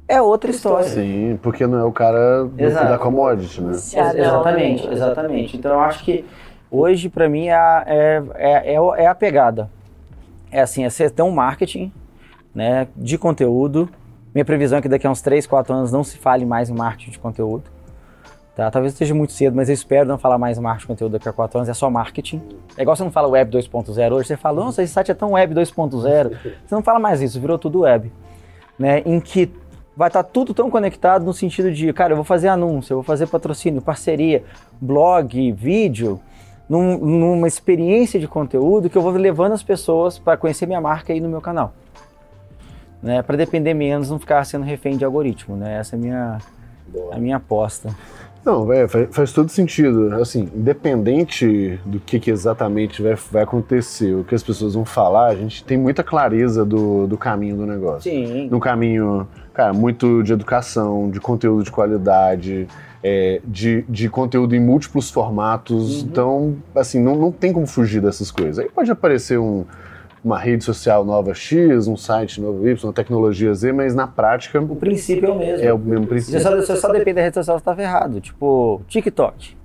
é outra história. Sim, porque não é o cara da commodity, né? Exatamente, exatamente. Então eu acho que hoje para mim é, é, é, é a pegada. É assim, é ser tão marketing, né, de conteúdo. Minha previsão é que daqui a uns três, quatro anos não se fale mais em marketing de conteúdo. Tá, talvez esteja muito cedo, mas eu espero não falar mais marketing de conteúdo daqui a quatro anos, é só marketing. É igual você não fala web dois ponto zero hoje, você fala, nossa, esse site é tão web dois ponto zero. Você não fala mais isso, virou tudo web. Né? Em que vai estar tudo tão conectado no sentido de, cara, eu vou fazer anúncio, eu vou fazer patrocínio, parceria, blog, vídeo, num, numa experiência de conteúdo que eu vou levando as pessoas para conhecer minha marca aí no meu canal. Né? Para depender menos, não ficar sendo refém de algoritmo. Né? Essa é a minha, a minha aposta. Não, véio, faz, faz todo sentido, assim, independente do que, que exatamente vai, vai acontecer, o que as pessoas vão falar, a gente tem muita clareza do, do caminho do negócio. Sim. No caminho cara, muito de educação, de conteúdo de qualidade, é, de, de conteúdo em múltiplos formatos. Uhum. Então, assim, não, não tem como fugir dessas coisas. Aí pode aparecer um, uma rede social nova X, um site novo Y, uma tecnologia Z, mas na prática... O princípio é o mesmo. É o mesmo princípio. Você só, você só depende da rede social, você tá ferrado. Tipo, TikTok.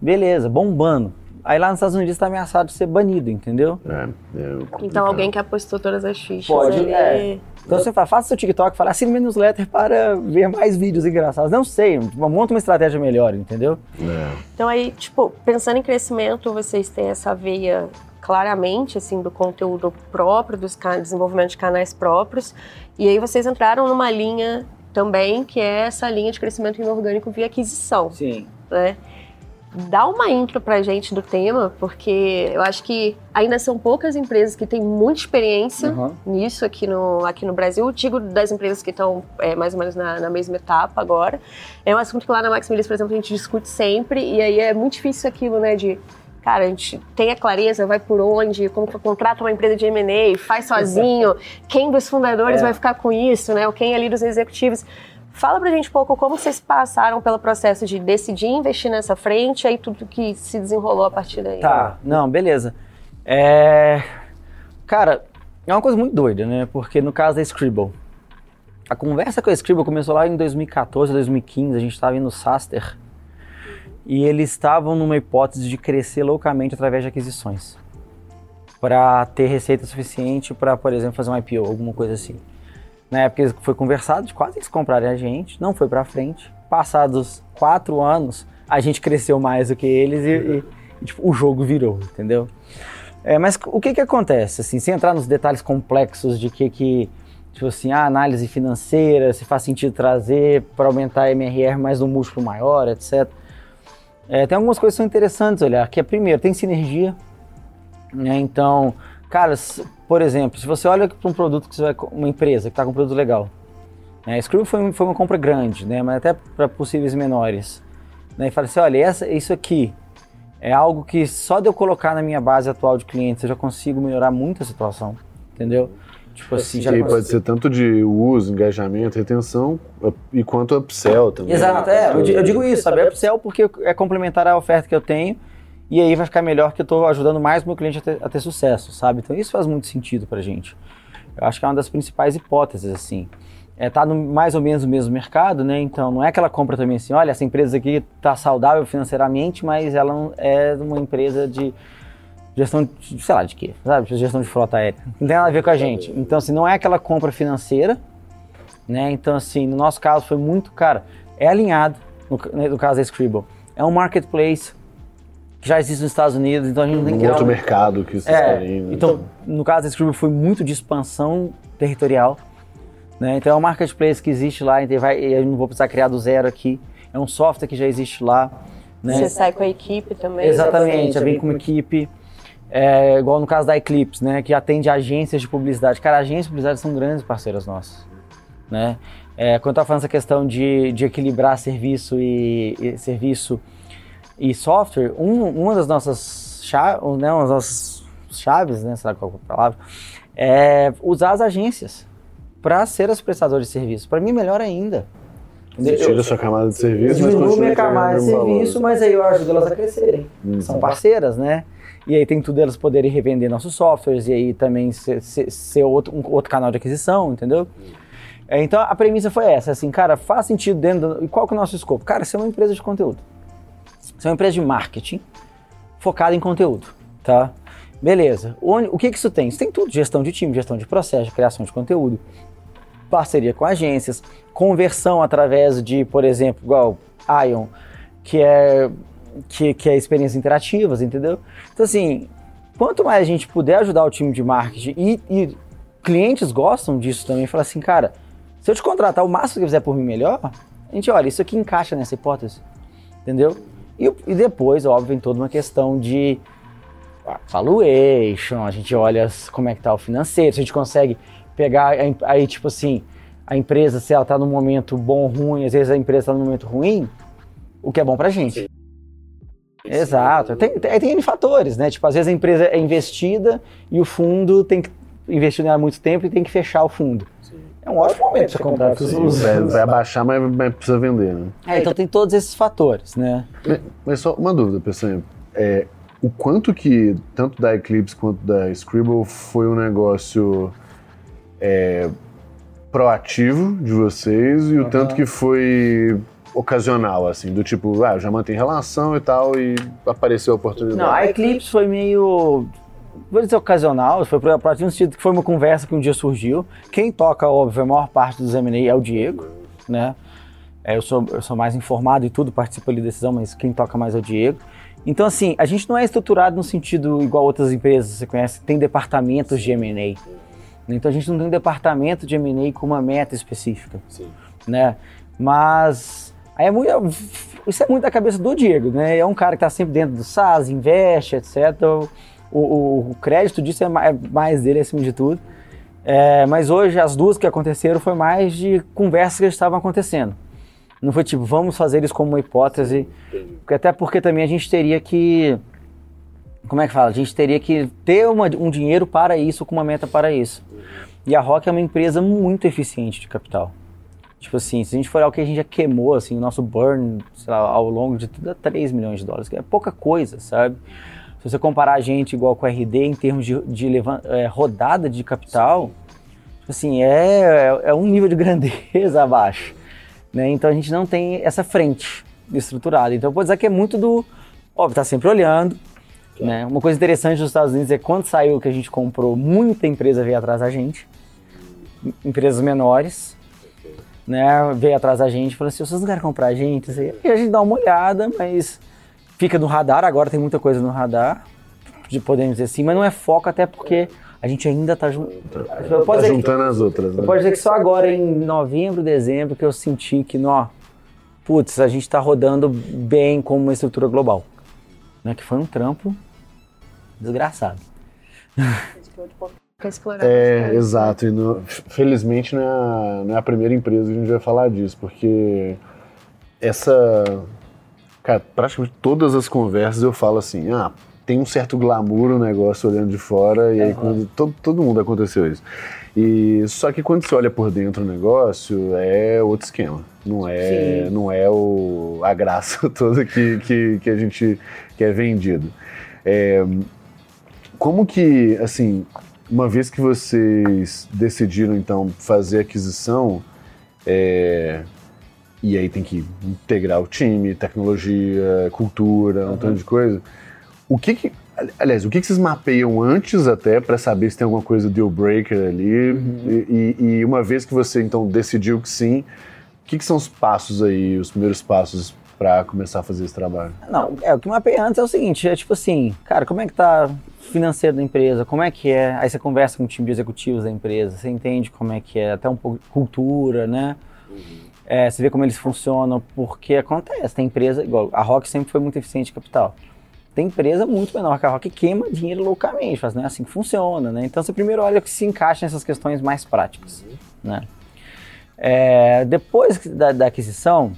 Beleza, bombando. Aí lá nos Estados Unidos está ameaçado de ser banido, entendeu? É, é então alguém que apostou todas as fichas. Pode, ali. É. Então você fala, faça seu TikTok, fala, assine minha newsletter para ver mais vídeos engraçados. Não sei, monta uma estratégia melhor, entendeu? É. Então aí, tipo, pensando em crescimento, vocês têm essa veia claramente, assim, do conteúdo próprio, do desenvolvimento de canais próprios. E aí vocês entraram numa linha também, que é essa linha de crescimento inorgânico via aquisição. Sim. Né? Dá uma intro pra gente do tema, porque eu acho que ainda são poucas empresas que têm muita experiência uhum. nisso aqui no, aqui no Brasil. Eu digo das empresas que estão é, mais ou menos na, na mesma etapa agora. É um assunto que lá na Maximilis, por exemplo, a gente discute sempre, e aí é muito difícil aquilo, né, de... Cara, a gente tem a clareza, vai por onde, como que contrata uma empresa de M e A, faz sozinho, quem dos fundadores é. vai ficar com isso, né, ou quem ali dos executivos. Fala pra gente um pouco como vocês passaram pelo processo de decidir investir nessa frente, aí tudo que se desenrolou a partir daí. Tá, não, beleza. É... Cara, é uma coisa muito doida, né? Porque no caso da Scribble, a conversa com a Scribble começou lá em dois mil e catorze, dois mil e quinze, a gente estava indo no Saster e eles estavam numa hipótese de crescer loucamente através de aquisições para ter receita suficiente para, por exemplo, fazer um I P O, alguma coisa assim. Na época foi conversado de quase eles comprarem a gente, não foi pra frente. Passados quatro anos, a gente cresceu mais do que eles e, e, e tipo, o jogo virou, entendeu? É, mas o que que acontece? Assim, sem entrar nos detalhes complexos de que, que tipo assim, a análise financeira, se faz sentido trazer para aumentar a M R R mais um múltiplo maior, etcétera. É, tem algumas coisas que são interessantes olhar, que é, primeiro, tem sinergia, né? Então, cara, por exemplo, se você olha para um produto que você vai, uma empresa que está com um produto legal, né, a Scribble foi, foi uma compra grande, né, mas até para possíveis menores, né, e fala assim, olha, essa, isso aqui é algo que só de eu colocar na minha base atual de clientes eu já consigo melhorar muito a situação, entendeu? Tipo assim, já e consigo... pode ser tanto de uso, engajamento, retenção, e quanto upsell também. Exato, é, eu, eu digo isso, sabe, upsell porque é complementar à oferta que eu tenho. E aí vai ficar melhor que eu estou ajudando mais o meu cliente a ter, a ter sucesso, sabe? Então isso faz muito sentido pra gente. Eu acho que é uma das principais hipóteses, assim. É, tá no mais ou menos o mesmo mercado, né? Então não é aquela compra também assim, olha, essa empresa aqui tá saudável financeiramente, mas ela não é uma empresa de gestão, de, sei lá, de quê? Sabe? Gestão de frota aérea. Não tem nada a ver com a gente. Então assim, não é aquela compra financeira, né? Então assim, no nosso caso foi muito, cara, é alinhado, no, no caso da Scribble. É um marketplace que já existe nos Estados Unidos, então a gente não tem um que... Um outro mercado que vocês é, querem, né? Então, no caso da Scribble foi muito de expansão territorial, né? Então é um marketplace que existe lá, então vai, eu não vou precisar criar do zero aqui, é um software que já existe lá, né? Você sai com a equipe também. Exatamente, já vem com uma equipe, é, igual no caso da Eclipse, né? Que atende agências de publicidade. Cara, agências de publicidade são grandes parceiras nossas, né? É, quando eu estava falando essa questão de, de equilibrar serviço e, e serviço e software, um, uma das nossas chaves, né, uma das nossas chaves, né, sei lá qual é a palavra, é usar as agências para ser as prestadoras de serviço. Para mim, melhor ainda. Você tira a sua camada de serviço, mas continua minha camada de serviço, mas aí eu ajudo elas a crescerem. Hum. São parceiras, né? E aí tem tudo elas poderem revender nossos softwares e aí também ser, ser, ser outro, um, outro canal de aquisição, entendeu? Hum. É, então, a premissa foi essa, assim, cara, faz sentido dentro... Do, e qual que é o nosso escopo? Cara, ser uma empresa de conteúdo. Você é uma empresa de marketing focada em conteúdo, tá? Beleza. O, o que que isso tem? Isso tem tudo. Gestão de time, gestão de processo, criação de conteúdo, parceria com agências, conversão através de, por exemplo, igual Ion, que é, que, que é experiências interativas, entendeu? Então, assim, quanto mais a gente puder ajudar o time de marketing e, e clientes gostam disso também, falar assim, cara, se eu te contratar o máximo que fizer por mim melhor, a gente olha, isso aqui encaixa nessa hipótese, entendeu? E, e depois, óbvio, tem toda uma questão de valuation, a gente olha como é que tá o financeiro, se a gente consegue pegar, aí tipo assim, a empresa, se ela tá num momento bom ou ruim, às vezes a empresa tá num momento ruim, o que é bom pra gente. Sim. Exato, tem, tem, tem fatores, né, tipo, às vezes a empresa é investida e o fundo tem que investir nela há muito tempo e tem que fechar o fundo. é um ótimo momento para comprar. Precisa, é, vai abaixar, mas, mas precisa vender, né? É, então tem todos esses fatores, né? Mas, mas só uma dúvida, pessoal. É, o quanto que, tanto da Eclipse quanto da Scribble, foi um negócio é, proativo de vocês e uhum. o tanto que foi ocasional, assim, do tipo, ah, já mantém relação e tal e apareceu a oportunidade? Não, a Eclipse foi meio... vou dizer ocasional, foi proativo no sentido que foi uma conversa que um dia surgiu. Quem toca, óbvio, a maior parte dos M and A é o Diego, né? É, eu, sou, eu sou mais informado e tudo, participo ali da decisão, mas quem toca mais é o Diego. Então, assim, a gente não é estruturado no sentido igual outras empresas, você conhece, tem departamentos de M and A. Então, a gente não tem um departamento de M and A com uma meta específica, sim, né? Mas... aí é muito, isso é muito da cabeça do Diego, né? É um cara que está sempre dentro do SaaS, investe, etcétera. O, o, o crédito disso é mais dele, acima de tudo. É, mas hoje, as duas que aconteceram foi mais de conversas que estavam acontecendo. Não foi tipo, vamos fazer isso como uma hipótese. Até porque também a gente teria que... como é que fala? A gente teria que ter uma, um dinheiro para isso, com uma meta para isso. E a Rock é uma empresa muito eficiente de capital. Tipo assim, se a gente for olhar o que a gente já queimou, assim, o nosso burn, sei lá, ao longo de tudo é três milhões de dólares, que é pouca coisa, sabe? Se você comparar a gente igual com a R D em termos de, de levant, é, rodada de capital, tipo assim, é, é um nível de grandeza abaixo, né? Então a gente não tem essa frente estruturada. Então eu vou dizer que é muito do... óbvio, tá sempre olhando, claro, né? Uma coisa interessante dos Estados Unidos é quando saiu que a gente comprou, muita empresa veio atrás da gente, empresas menores, né, veio atrás da gente e falou assim, vocês não querem comprar a gente? E a gente dá uma olhada, mas fica no radar, agora tem muita coisa no radar, podemos dizer assim, mas não é foco, até porque a gente ainda está jun... tá juntando que... as outras. Né? Pode dizer que só agora em novembro, dezembro, que eu senti que, nó, putz, a gente está rodando bem como uma estrutura global, né, que foi um trampo desgraçado. Explorar. É, exato. E no, felizmente não é, a, não é a primeira empresa que a gente vai falar disso, porque essa... cara, praticamente todas as conversas eu falo assim, ah, tem um certo glamour o negócio olhando de fora, e uhum. aí quando, todo, todo mundo aconteceu isso. E, só que quando você olha por dentro o negócio, é outro esquema. Não é, não é o, a graça toda que, que, que a gente que é vendido. É, como que, assim... uma vez que vocês decidiram, então, fazer aquisição, é... e aí tem que integrar o time, tecnologia, cultura, um uhum. tanto de coisa, o que que... aliás, o que que vocês mapeiam antes até para saber se tem alguma coisa deal breaker ali? Uhum. E, e uma vez que você, então, decidiu que sim, o que que são os passos aí, os primeiros passos para começar a fazer esse trabalho? Não, é, o que mapeia antes é o seguinte, é tipo assim, cara, como é que tá financeiro da empresa, como é que é? Aí você conversa com o time de executivos da empresa, você entende como é que é, até um pouco de cultura, né? É, você vê como eles funcionam, porque acontece, tem empresa, igual a Rock sempre foi muito eficiente de capital, tem empresa muito menor que a Rock que queima dinheiro loucamente, mas não é assim que funciona, né? Então você primeiro olha que se encaixa nessas questões mais práticas, né? É, depois da, da aquisição,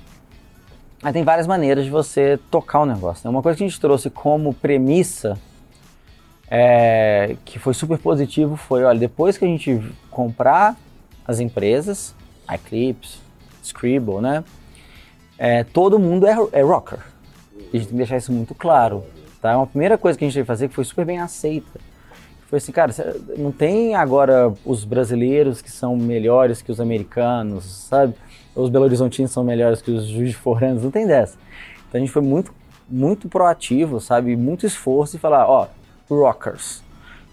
aí tem várias maneiras de você tocar o negócio, né? Uma coisa que a gente trouxe como premissa, é, que foi super positivo, foi, olha, depois que a gente comprar as empresas, a Eclipse, Scribble, né, é, todo mundo é, é rocker. A gente tem que deixar isso muito claro, tá? Uma primeira coisa que a gente teve que fazer, que foi super bem aceita, foi assim, cara, não tem agora os brasileiros que são melhores que os americanos, sabe? Os belo-horizontinos são melhores que os juiz de foranos, não tem dessa. Então a gente foi muito, muito proativo, sabe? Muito esforço e falar, ó, rockers.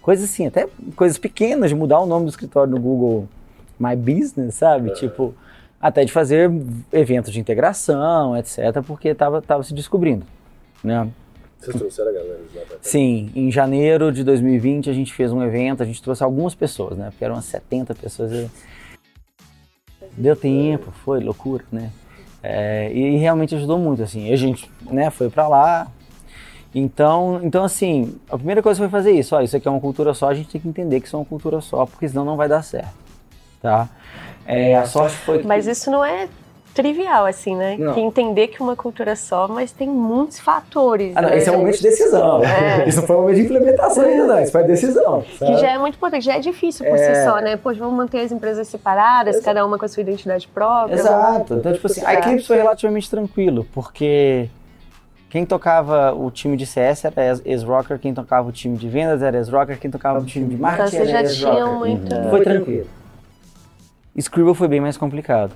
Coisas assim, até coisas pequenas, de mudar o nome do escritório no Google My Business, sabe? É. Tipo, até de fazer eventos de integração, etcétera, porque tava, tava se descobrindo, né? Vocês trouxeram a galera de lá pra cá? Sim, em janeiro de dois mil e vinte a gente fez um evento, a gente trouxe algumas pessoas, né? Porque eram umas setenta pessoas. E... deu tempo, foi loucura, né? É, e realmente ajudou muito, assim. A gente, né, foi pra lá. Então, então, assim, a primeira coisa foi fazer isso. Ó, isso aqui é uma cultura só, a gente tem que entender que isso é uma cultura só, porque senão não vai dar certo, tá? É, a sorte foi que... mas isso não é trivial, assim, né? Não. Que entender que uma cultura é só, mas tem muitos fatores. Ah, não, né? Esse é um momento de decisão. É. Isso foi um momento de implementação ainda, não. Isso foi decisão. Sabe? Que já é muito importante, já é difícil por é... si só, né? Pois vamos manter as empresas separadas, exato, cada uma com a sua identidade própria. Exato. Então, tipo assim, a Eclipse foi relativamente tranquilo, porque quem tocava o time de C S era ex-rocker, quem tocava o time de vendas era ex-rocker, quem tocava o time de marketing então, era ex-rocker. Muito... Uhum. Foi tranquilo. Scribble foi bem mais complicado,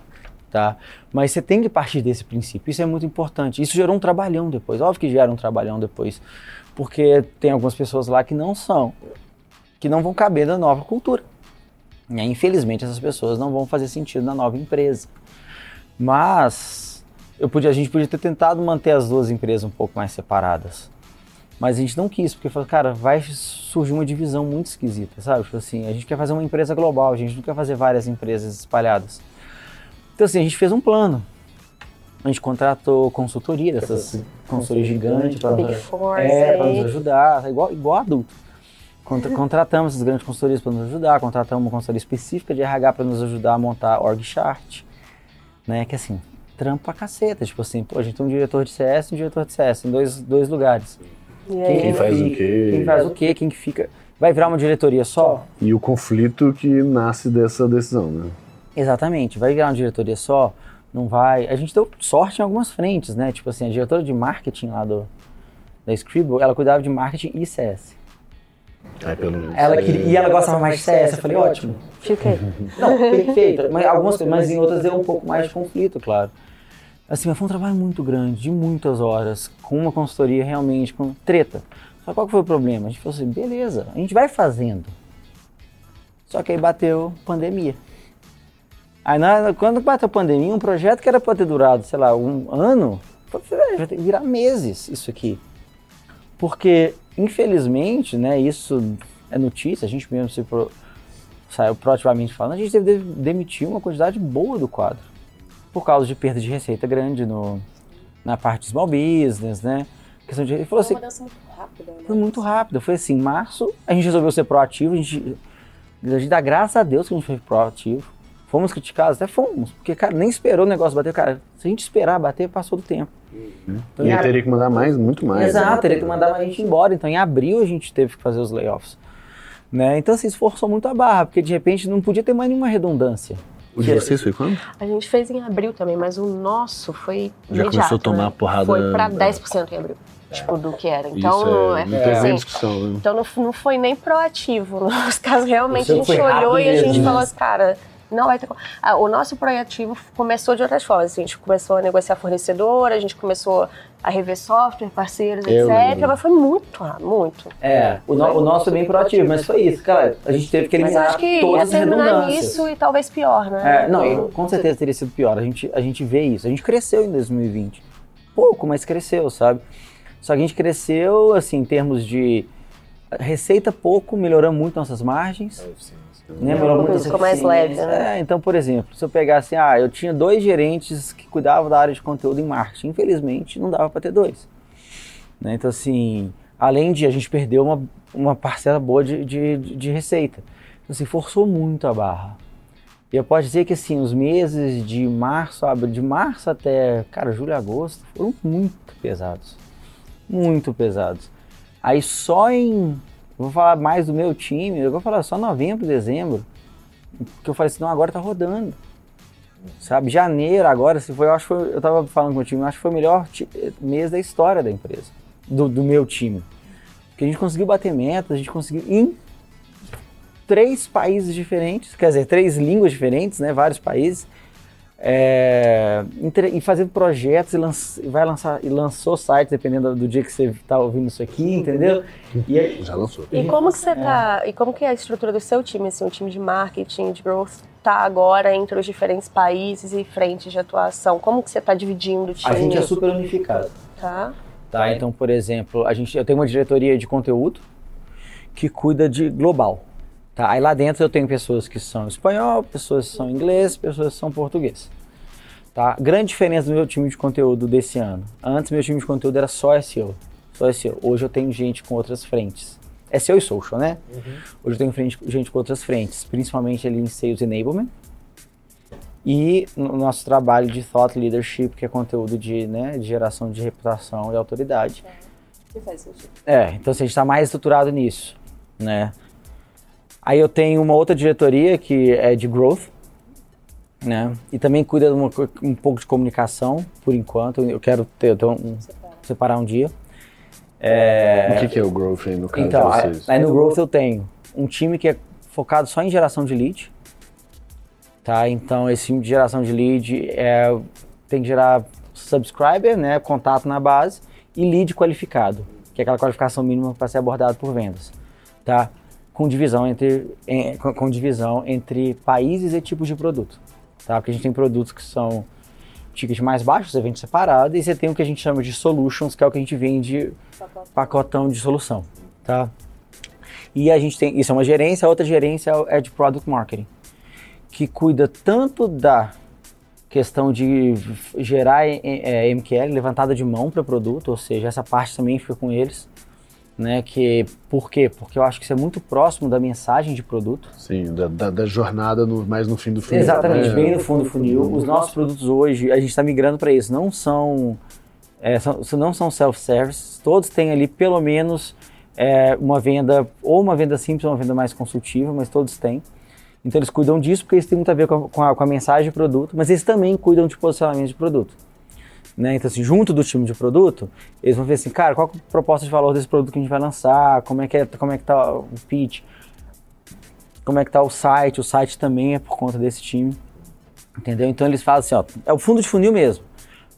tá? Mas você tem que partir desse princípio, isso é muito importante. Isso gerou um trabalhão depois, óbvio que gera um trabalhão depois, porque tem algumas pessoas lá que não são, que não vão caber na nova cultura. E, infelizmente, essas pessoas não vão fazer sentido na nova empresa. Mas eu podia, a gente podia ter tentado manter as duas empresas um pouco mais separadas. Mas a gente não quis, porque falou, cara, vai surgir uma divisão muito esquisita, sabe? Tipo assim, a gente quer fazer uma empresa global, a gente não quer fazer várias empresas espalhadas. Então assim, a gente fez um plano. A gente contratou consultoria, dessas consultorias gigantes para nos ajudar, igual, igual adulto. Contra, contratamos essas grandes consultorias para nos ajudar, contratamos uma consultoria específica de R H para nos ajudar a montar org chart, né? Que assim, trampo pra caceta, tipo assim, pô, a gente tem um diretor de C S e um diretor de C S em dois, dois lugares. Quem, quem faz o quê? Quem faz o quê? Quem que fica? Vai virar uma diretoria só? E o conflito que nasce dessa decisão, né? Exatamente. Vai virar uma diretoria só? Não vai. A gente deu sorte em algumas frentes, né? Tipo assim, a diretora de marketing lá do, da Scribble, ela cuidava de marketing e C S. Ai, pelo menos. Ela queria, e ela gostava mais de C S. Eu falei, ótimo. Fiquei. Não, perfeito. Mas, algumas, mas em outras deu um pouco mais de conflito, claro. Assim, mas foi um trabalho muito grande, de muitas horas, com uma consultoria realmente, com treta. Só qual que foi o problema? A gente falou assim, beleza, a gente vai fazendo. Só que aí bateu pandemia. Aí na, quando bateu pandemia, um projeto que era para ter durado, sei lá, um ano, vai ter que virar meses isso aqui. Porque, infelizmente, né, isso é notícia, a gente mesmo se pro, saiu proativamente falando, a gente teve que demitir uma quantidade boa do quadro. Por causa de perda de receita grande no, na parte de small business, né? Questão de, ele falou assim, foi uma mudança muito rápida, né? Foi muito rápida. Foi assim, em março, a gente resolveu ser proativo. A gente, a gente dá graças a Deus que a gente foi proativo. Fomos criticados? Até fomos. Porque, cara, nem esperou o negócio bater. Cara, se a gente esperar bater, passou do tempo. Então, e ab... teria que mandar mais, muito mais. Exato, né? Teria que mandar mais a gente embora. Então, em abril, a gente teve que fazer os layoffs. Né? Então, se assim, esforçou muito a barra, porque, de repente, não podia ter mais nenhuma redundância. O de vocês foi quando? A gente fez em abril também, mas o nosso foi já imediato, começou a tomar, né? Porrada... Foi pra dez por cento em abril, é. Tipo, do que era. Então, é, não é, teve é, discussão, né? Então não, não foi nem proativo. Nos casos, realmente, a gente olhou e mesmo. A gente falou assim, cara, não vai ter... Ah, o nosso proativo começou de outras formas. Assim, a gente começou a negociar fornecedor, a gente começou a rever software, parceiros, eu, etcétera. Eu. Mas foi muito, muito. É, o, no, o nosso é bem proativo, mas foi isso, cara. A gente teve que eliminar todas as redundâncias. Mas acho que ia terminar nisso e talvez pior, né? É, não, eu, com certeza teria sido pior. A gente, a gente vê isso. A gente cresceu em dois mil e vinte. Pouco, mas cresceu, sabe? Só que a gente cresceu, assim, em termos de receita pouco, melhorando muito nossas margens. É, sim. Né? Ficou mais leve, né? É, então, por exemplo, se eu pegasse, ah, eu tinha dois gerentes que cuidavam da área de conteúdo em marketing, infelizmente não dava para ter dois. Né? Então, assim, além de a gente perder uma, uma parcela boa de, de, de receita. Então, assim, forçou muito a barra. E eu posso dizer que, assim, os meses de março, de março até, cara, julho e agosto, foram muito pesados. Muito pesados. Aí só em... Vou falar mais do meu time, eu vou falar só novembro, dezembro, porque eu falei assim, não, agora tá rodando, sabe? Janeiro agora, se foi, eu acho que foi, eu tava falando com o time, eu acho que foi o melhor t- mês da história da empresa, do, do meu time, porque a gente conseguiu bater metas, a gente conseguiu em três países diferentes, quer dizer, três línguas diferentes, né, vários países, é, e fazendo projetos e, lança, vai lançar, e lançou sites dependendo do dia que você está ouvindo isso aqui, entendeu? E aí, já lançou. E como que você tá, é. E como que é a estrutura do seu time, assim, o time de marketing, de growth, tá agora entre os diferentes países e frentes de atuação? Como que você está dividindo o time? A gente é super unificado. Tá. Tá, então, por exemplo, a gente, eu tenho uma diretoria de conteúdo que cuida de global. Tá, aí lá dentro eu tenho pessoas que são espanhol, pessoas que são inglês, pessoas que são português. Tá? Grande diferença no meu time de conteúdo desse ano. Antes meu time de conteúdo era só S E O. Só S E O. Hoje eu tenho gente com outras frentes. S E O e social, né? Uhum. Hoje eu tenho frente, gente com outras frentes, principalmente ali em Sales Enablement. E no nosso trabalho de Thought Leadership, que é conteúdo de, né, de geração de reputação e autoridade. É, que faz sentido. É, então assim, a gente está mais estruturado nisso, né? Aí eu tenho uma outra diretoria que é de Growth, né? E também cuida de uma, um pouco de comunicação, por enquanto. Eu quero ter, eu tenho um, separar um dia. É... O que, que é o Growth aí no caso então, de vocês? Aí no Growth eu tenho um time que é focado só em geração de lead. Tá? Então esse time de geração de lead é, tem que gerar subscriber, né? Contato na base e lead qualificado, que é aquela qualificação mínima para ser abordado por vendas. Tá? Com divisão entre, em, com, com divisão entre países e tipos de produto. Tá? Porque a gente tem produtos que são tickets mais baixos, você vende separado, e você tem o que a gente chama de solutions, que é o que a gente vende pacotão de solução. Tá? E a gente tem, isso é uma gerência, a outra gerência é de Product Marketing, que cuida tanto da questão de gerar é, M Q L, levantada de mão para produto, ou seja, essa parte também fica com eles. Né, que, por quê? Porque eu acho que isso é muito próximo da mensagem de produto. Sim, da, da, da jornada no, mais no fim do funil. Exatamente, né? Bem no fundo do funil. Os nossos produtos hoje, a gente está migrando para isso, não são, é, são, não são self-service, todos têm ali pelo menos é, uma venda, ou uma venda simples ou uma venda mais consultiva, mas todos têm. Então eles cuidam disso porque isso tem muito a ver com a, com a, com a mensagem de produto, mas eles também cuidam de posicionamento de produto. Né? Então, assim, junto do time de produto, eles vão ver assim, cara, qual é a proposta de valor desse produto que a gente vai lançar, como é que, é, como é que tá o pitch, como é que tá o site, o site também é por conta desse time, entendeu? Então eles falam assim, ó, é o fundo de funil mesmo,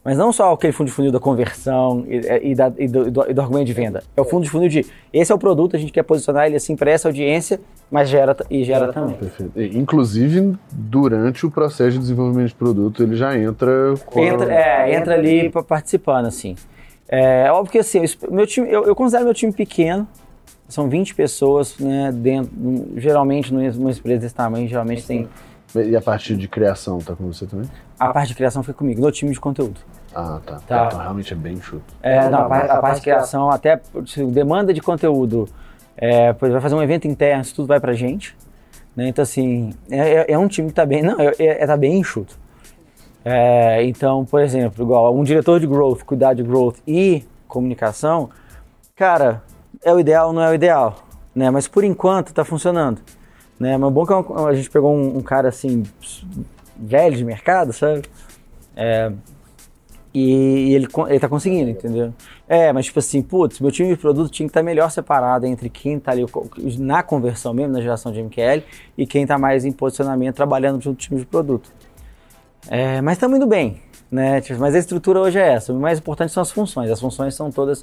mas não só aquele fundo de funil da conversão e, e, da, e, do, e, do, e do argumento de venda, é o fundo de funil de, esse é o produto, a gente quer posicionar ele assim para essa audiência, mas gera e gera ah, também. Perfeito. Inclusive, durante o processo de desenvolvimento de produto, ele já entra... Com entra, a... é, entra ali participando, assim. É óbvio que, assim, meu time, eu, eu considero meu time pequeno, são vinte pessoas, né, dentro, geralmente, numa empresa desse tamanho, geralmente tem... E a parte de criação, tá com você também? A parte de criação fica comigo, no time de conteúdo. Ah, tá. tá. Então, realmente é bem chuto. É, não, a, a, a parte de criação, até demanda de conteúdo... É, vai fazer um evento interno, isso tudo vai pra gente, né? Então assim, é, é um time que tá bem, não, é, é, tá bem enxuto. É, então, por exemplo, igual um diretor de growth, cuidar de growth e comunicação, cara, é o ideal, não é o ideal, né? Mas por enquanto tá funcionando, né? Mas bom que a gente pegou um, um cara assim, velho de mercado, sabe? É, E ele, ele tá conseguindo, entendeu? É, mas tipo assim, putz, meu time de produto tinha que estar tá melhor separado entre quem tá ali na conversão mesmo, na geração de M Q L, e quem tá mais em posicionamento, trabalhando junto do time de produto. É, mas estamos indo bem, né? Tipo, mas a estrutura hoje é essa. O mais importante são as funções. As funções são todas,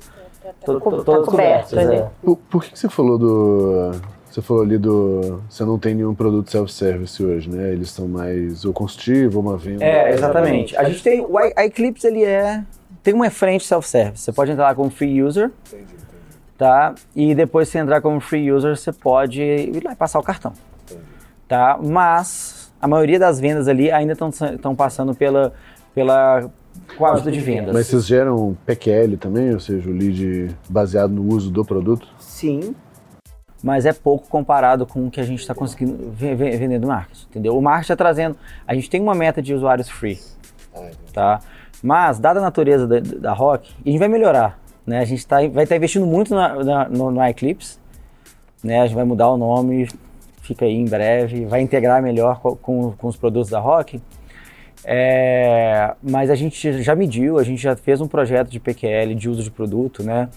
to, to, to, todas cobertas. É. Por, por que, que você falou do... Você falou ali do... Você não tem nenhum produto self-service hoje, né? Eles são mais ou consultivo, ou uma venda... É, exatamente. A gente tem... O, a Eclipse, ele é... Tem uma frente self-service. Você pode entrar lá como free user, entendi, entendi. Tá? E depois você entrar como free user, você pode ir lá e passar o cartão, entendi. Tá? Mas a maioria das vendas ali ainda estão passando pela... pela quadro de vendas. Mas vocês geram P Q L também? Ou seja, o lead baseado no uso do produto? Sim. Mas é pouco comparado com o que a gente está conseguindo vender no marketing, entendeu? O marketing está trazendo... A gente tem uma meta de usuários free, tá? Mas, dada a natureza da, da Rock, a gente vai melhorar, né? A gente tá, vai estar tá investindo muito na, na, no, no Eclipse, né? A gente vai mudar o nome, fica aí em breve, vai integrar melhor com, com, com os produtos da Rock. É, mas a gente já mediu, a gente já fez um projeto de P Q L, de uso de produto, né?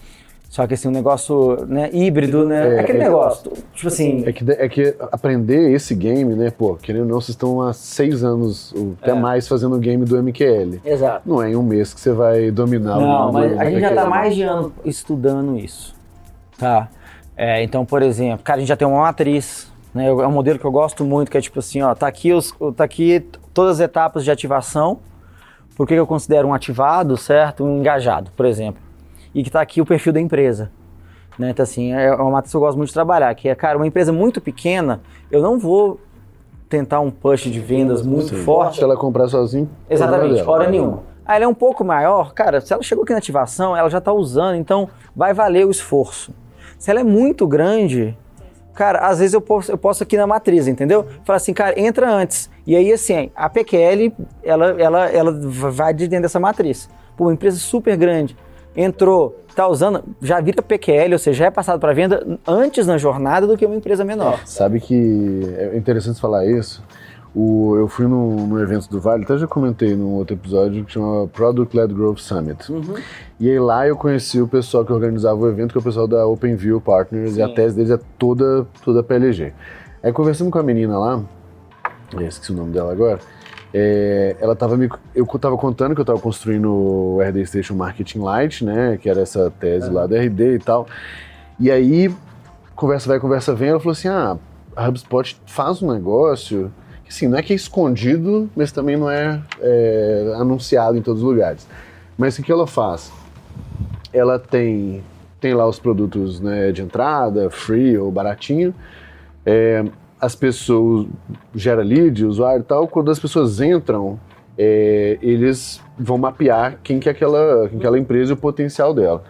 Só que assim, um negócio, né, híbrido, né, é, aquele é, negócio, tipo assim... É que, é que aprender esse game, né, pô, querendo ou não, vocês estão há seis anos, ou até é. mais, fazendo o game do M Q L. Exato. Não é em um mês que você vai dominar não, o... Não, mas do, a gente já está mais de ano estudando isso, tá? É, então, por exemplo, cara, a gente já tem uma matriz, né, é um modelo que eu gosto muito, que é tipo assim, ó, tá aqui, os, tá aqui todas as etapas de ativação, por que eu considero um ativado, certo? Um engajado, por exemplo. E que está aqui o perfil da empresa, né? Então assim, é uma matriz que eu gosto muito de trabalhar, que é, cara, uma empresa muito pequena, eu não vou tentar um push de vendas muito Sim. forte. Se ela comprar sozinho... Exatamente, dela, hora nenhuma. Ah, ela é um pouco maior, cara, se ela chegou aqui na ativação, ela já está usando, então vai valer o esforço. Se ela é muito grande, cara, às vezes eu posso, eu posso aqui na matriz, entendeu? Falar assim, cara, entra antes. E aí, assim, a P Q L, ela, ela, ela vai de dentro dessa matriz. Pô, uma empresa super grande, entrou, está usando, já vira P Q L, ou seja, já é passado para venda antes na jornada do que uma empresa menor. Sabe que é interessante falar isso. O, eu fui num, num evento do Vale, até já comentei num outro episódio, que chamava Product-Led Growth Summit. Uhum. E aí lá eu conheci o pessoal que organizava o evento, que é o pessoal da OpenView Partners, sim, e a tese deles é toda, toda P L G. Aí conversando com a menina lá, eu esqueci o nome dela agora, é, ela tava me, eu estava contando que eu estava construindo o R D Station Marketing Lite, né, que era essa tese é. lá do R D e tal. E aí, conversa vai, conversa vem, ela falou assim, ah, a HubSpot faz um negócio... que assim, não é que é escondido, mas também não é, é anunciado em todos os lugares. Mas o que ela faz? Ela tem, tem lá os produtos, né, de entrada, free ou baratinho, é, as pessoas, gera lead, usuário e tal, quando as pessoas entram, é, eles vão mapear quem que é aquela, quem que é aquela empresa e o potencial dela.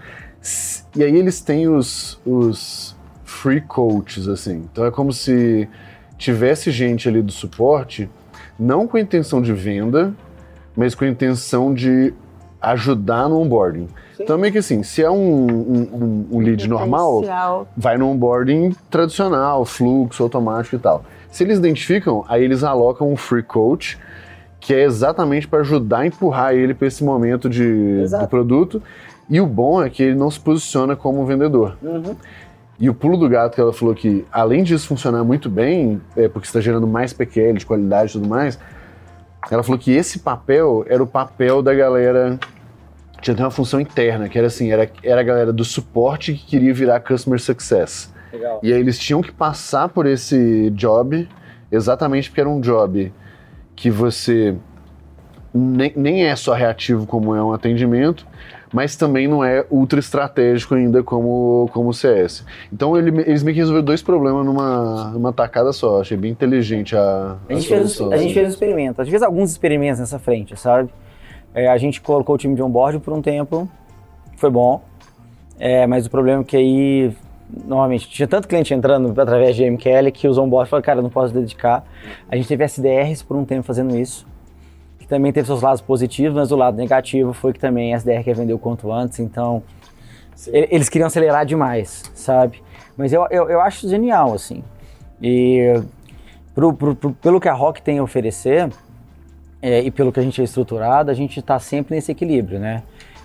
E aí eles têm os, os free coaches, assim, então é como se... tivesse gente ali do suporte, não com a intenção de venda, mas com a intenção de ajudar no onboarding. Sim. Então, meio que assim, se é um, um, um lead normal, vai no onboarding tradicional, fluxo, automático e tal. Se eles identificam, aí eles alocam um free coach, que é exatamente para ajudar a empurrar ele para esse momento de, do produto. E o bom é que ele não se posiciona como vendedor. Uhum. E o pulo do gato que ela falou que, além disso funcionar muito bem, é porque está gerando mais P Q L de qualidade e tudo mais, ela falou que esse papel era o papel da galera... Tinha até uma função interna, que era assim, era, era a galera do suporte que queria virar Customer Success. Legal. E aí eles tinham que passar por esse job, exatamente porque era um job que você nem, nem é só reativo como é um atendimento, mas também não é ultra estratégico ainda como o C S. Então ele, eles meio que resolveram dois problemas numa, numa tacada só. Achei bem inteligente a, a, a gente solução. Fez, a gente fez um experimento. A gente fez alguns experimentos nessa frente, sabe? É, a gente colocou o time de onboard por um tempo, foi bom, é, mas o problema é que aí, normalmente, tinha tanto cliente entrando através de M Q L que os onboard falaram, cara, não posso dedicar. A gente teve S D Rs por um tempo fazendo isso, que também teve seus lados positivos, mas o lado negativo foi que também a S D R quer vender o quanto antes, então sim, eles queriam acelerar demais, sabe? Mas eu, eu, eu acho genial, assim. E pro, pro, pro, pelo que a Rock tem a oferecer, é, e pelo que a gente é estruturado, a gente tá sempre nesse equilíbrio, né?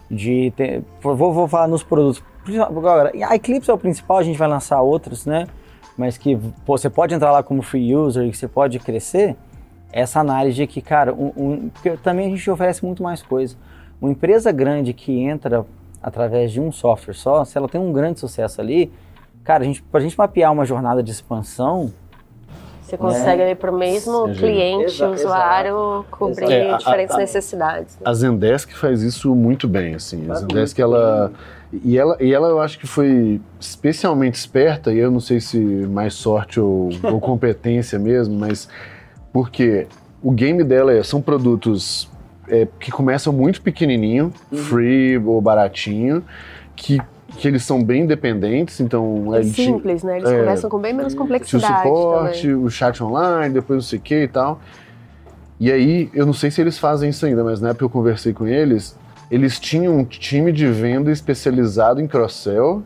De ter, vou, vou falar nos produtos. Agora, a Eclipse é o principal, a gente vai lançar outros, né? Mas que pô, você pode entrar lá como free user e que você pode crescer, essa análise de que, cara, um, um, porque também a gente oferece muito mais coisa. Uma empresa grande que entra através de um software só, se ela tem um grande sucesso ali, cara, a gente, pra gente mapear uma jornada de expansão... Você consegue, né, ali pro mesmo sim, cliente, exato, usuário, exato, cobrir é, diferentes a, a, necessidades. Né? A Zendesk faz isso muito bem, assim. A Zendesk, ela e, ela... e ela, eu acho que foi especialmente esperta, e eu não sei se mais sorte ou, ou competência mesmo, mas... Porque o game dela é, são produtos é, que começam muito pequenininho, uhum, free ou baratinho, que, que eles são bem independentes, então... É simples, de, né? Eles é, começam com bem menos complexidade. O suporte, também. O chat online, depois não sei o que e tal. E aí, eu não sei se eles fazem isso ainda, mas na época eu conversei com eles, eles tinham um time de venda especializado em cross-sell,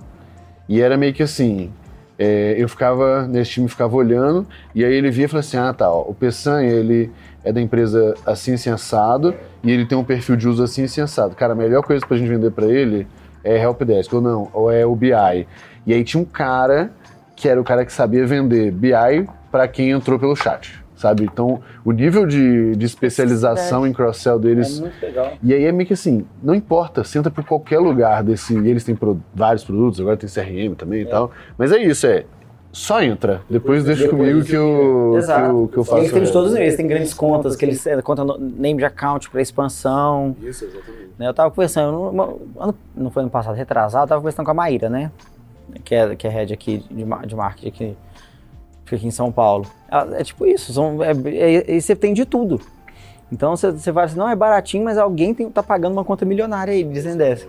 e era meio que assim... É, eu ficava, nesse time ficava olhando, e aí ele via e falava assim, ah tá, ó, o Peçanha, ele é da empresa assim, assim, assado, e ele tem um perfil de uso assim, assim, assado. Cara, a melhor coisa pra gente vender pra ele é Helpdesk, ou não, ou é o B I. E aí tinha um cara, que era o cara que sabia vender B I pra quem entrou pelo chat, sabe? Então, o nível de, de especialização é, em cross-sell deles... É muito legal. E aí é meio que assim, não importa, senta por qualquer lugar desse... E eles têm pro, vários produtos, agora tem C R M também é. e tal. Mas é isso, é... Só entra, depois, depois deixa depois comigo que eu, que, eu, que eu faço. Eles têm de todos eles, tem grandes contas, que eles contam name de account para expansão. Isso, exatamente. Eu estava conversando, não foi ano passado, retrasado, eu estava conversando com a Maíra, né? Que é, que é head aqui de, de marketing aqui. Fica aqui em São Paulo. É tipo isso, são, é, é, é, você tem de tudo. Então você, você vai assim, não, é baratinho, mas alguém tem, tá pagando uma conta milionária aí, dizem dessa.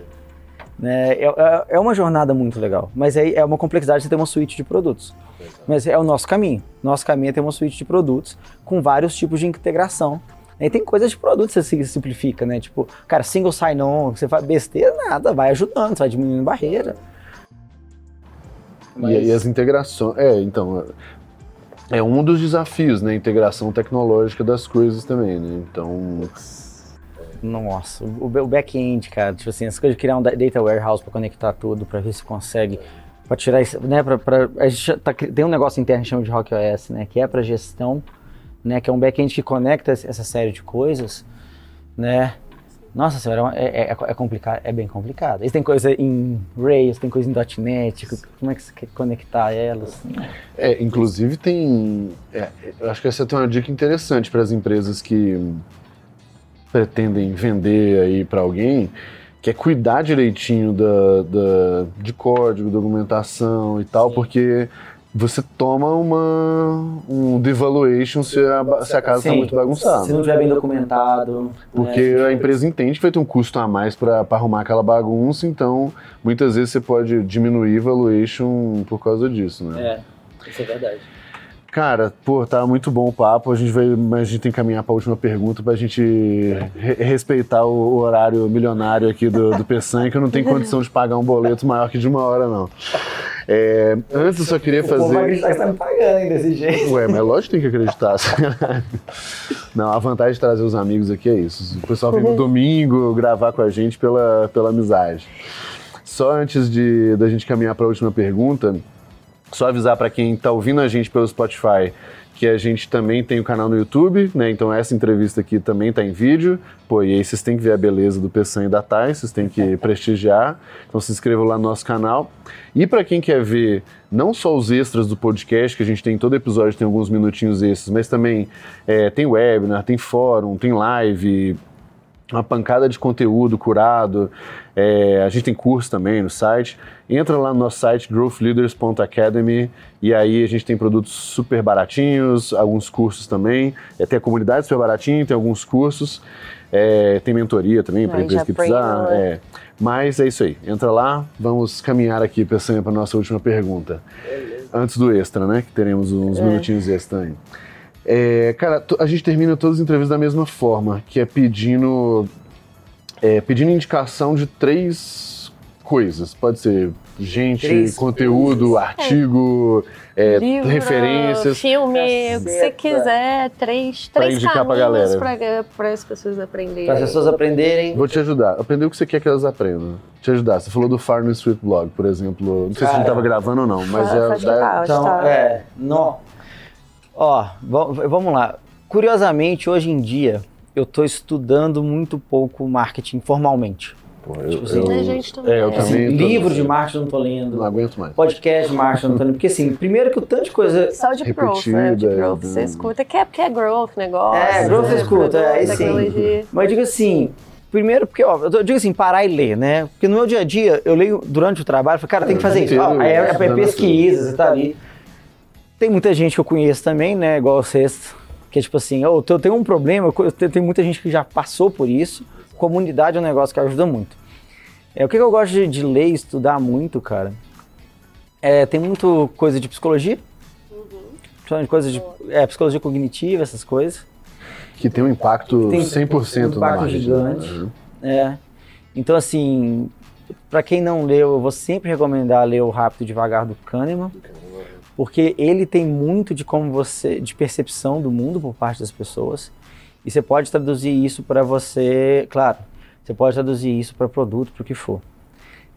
Né? É, é, é uma jornada muito legal, mas é, é uma complexidade você ter uma suíte de produtos. Exato. Mas é o nosso caminho. Nosso caminho é ter uma suíte de produtos com vários tipos de integração. E tem coisas de produto que você simplifica, né? Tipo, cara, single sign-on, você faz besteira, nada, vai ajudando, você vai diminuindo a barreira. Mas... E aí as integrações... É, então... É um dos desafios, né? A integração tecnológica das coisas também, né? Então... Nossa, o back-end, cara, tipo assim, as coisas de criar um data warehouse para conectar tudo, para ver se consegue... Para tirar isso, né? Pra, pra, a gente tá, tem um negócio interno que chama de Rock O S, né? Que é para gestão... Né, que é um back-end que conecta essa série de coisas, né? Nossa senhora, é, é, é complicado, é bem complicado. Eles têm coisa em Rails, tem coisa em .ponto net, como é que você quer conectar elas? Né? É, inclusive tem, é, eu acho que essa é uma dica interessante para as empresas que pretendem vender aí para alguém, que é cuidar direitinho da, da, de código, documentação e tal, sim, porque... Você toma uma, um devaluation se a, se a casa está muito bagunçada. Se não estiver bem documentado. Porque né, a empresa entende que vai ter um custo a mais para arrumar aquela bagunça, então muitas vezes você pode diminuir valuation por causa disso, né? É, isso é verdade. Cara, pô, tá muito bom o papo, a gente vai, mas a gente tem que caminhar para a última pergunta para a gente re- respeitar o horário milionário aqui do, do Peçanha, que eu não tenho condição de pagar um boleto maior que de uma hora, não. É, antes eu só queria fazer... Você tá me pagando desse jeito. Ué, mas lógico que tem que acreditar. Não, a vantagem de trazer os amigos aqui é isso. O pessoal vem no domingo gravar com a gente pela, pela amizade. Só antes de, da gente caminhar para a última pergunta, só avisar para quem tá ouvindo a gente pelo Spotify que a gente também tem o canal no YouTube, né? Então essa entrevista aqui também tá em vídeo. Pô, e aí vocês têm que ver a beleza do Peçanha e da Thay, vocês têm que prestigiar. Então se inscrevam lá no nosso canal. E para quem quer ver não só os extras do podcast, que a gente tem em todo episódio, tem alguns minutinhos extras, mas também é, tem webinar, tem fórum, tem live, uma pancada de conteúdo curado, é, a gente tem curso também no site, entra lá no nosso site growth leaders ponto academy e aí a gente tem produtos super baratinhos, alguns cursos também, é, tem a comunidade super baratinha, tem alguns cursos, é, tem mentoria também para empresa que precisar, é. Mas é isso aí, entra lá, vamos caminhar aqui, Peçanha, para a nossa última pergunta, beleza, antes do extra, né, que teremos uns é. minutinhos extra aí. É, cara, a gente termina todas as entrevistas da mesma forma, que é pedindo, é, pedindo indicação de três coisas. Pode ser gente, três conteúdo, coisas. Artigo, é. É, livro, referências, filme, o que você quiser, três, três caminhos para as pessoas aprenderem. Para as pessoas aprenderem. Vou te ajudar. Aprender o que você quer que elas aprendam. Te ajudar. Você falou do Farm Street Blog, por exemplo. Não sei ah, se a gente estava gravando ou não, mas ah, é. Tá, então, tá. É. Não. Ó, v- vamos lá. Curiosamente, hoje em dia, eu tô estudando muito pouco marketing formalmente. Pô, eu, tipo assim, eu, né, gente, também. É, eu também assim, livro assim, de marketing eu não tô lendo. Não aguento mais. Podcast de marketing eu não tô lendo. Porque assim, primeiro que o tanto de coisa... Só de growth, né? De growth você escuta. Que é, porque é growth negócio. É, growth você né? escuta, é, aí sim. Mas digo assim... Primeiro, porque, ó, eu digo assim, parar e ler, né? Porque no meu dia a dia, eu leio durante o trabalho, falo, cara, tem que fazer isso. Ó, aí é pesquisa, você tá ali. Tem muita gente que eu conheço também, né, igual vocês, que é tipo assim, oh, eu tenho um problema, tem muita gente que já passou por isso, comunidade é um negócio que ajuda muito. É, o que eu gosto de, de ler e estudar muito, cara, é, tem muito coisa de psicologia, uhum. coisa de, é, psicologia cognitiva, essas coisas. Que tem um impacto tem, cem por cento no impacto gigante. Uhum. É. Então, assim, pra quem não leu, eu vou sempre recomendar ler O Rápido e Devagar do Kahneman. Porque ele tem muito de como você, de percepção do mundo por parte das pessoas, e você pode traduzir isso para você, claro, você pode traduzir isso para produto, para o que for.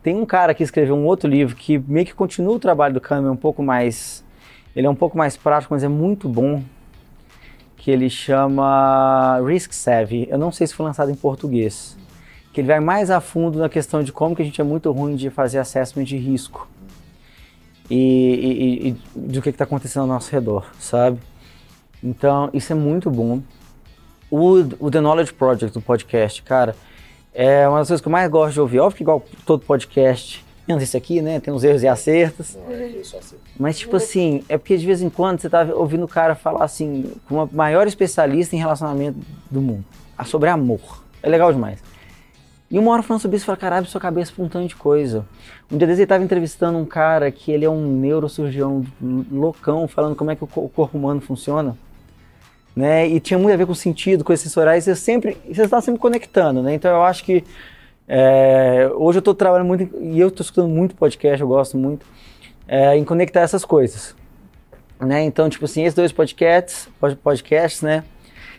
Tem um cara que escreveu um outro livro que meio que continua o trabalho do Kahneman um pouco mais, ele é um pouco mais prático, mas é muito bom, que ele chama Risk Savvy, eu não sei se foi lançado em português, que ele vai mais a fundo na questão de como que a gente é muito ruim de fazer assessment de risco. E, e, e do que está acontecendo ao nosso redor, sabe? Então, isso é muito bom. O, o The Knowledge Project, o podcast, cara, é uma das coisas que eu mais gosto de ouvir. Óbvio que igual todo podcast, menos esse aqui, né? Tem uns erros e acertos. Não, é isso, acerto. Mas, tipo assim, é porque de vez em quando você tá ouvindo o cara falar, assim, com a maior especialista em relacionamento do mundo, sobre amor. É legal demais. E uma hora falando sobre isso, eu falei, caralho, sua cabeça pra um tanto de coisa. Um dia desse ele tava entrevistando um cara que ele é um neurocirurgião loucão, falando como é que o corpo humano funciona, né? E tinha muito a ver com sentido, coisas sensoriais, você sempre, você está sempre conectando, né? Então eu acho que é, hoje eu tô trabalhando muito, e eu tô escutando muito podcast, eu gosto muito, é, em conectar essas coisas, né? Então, tipo assim, esses dois podcasts, podcasts, né?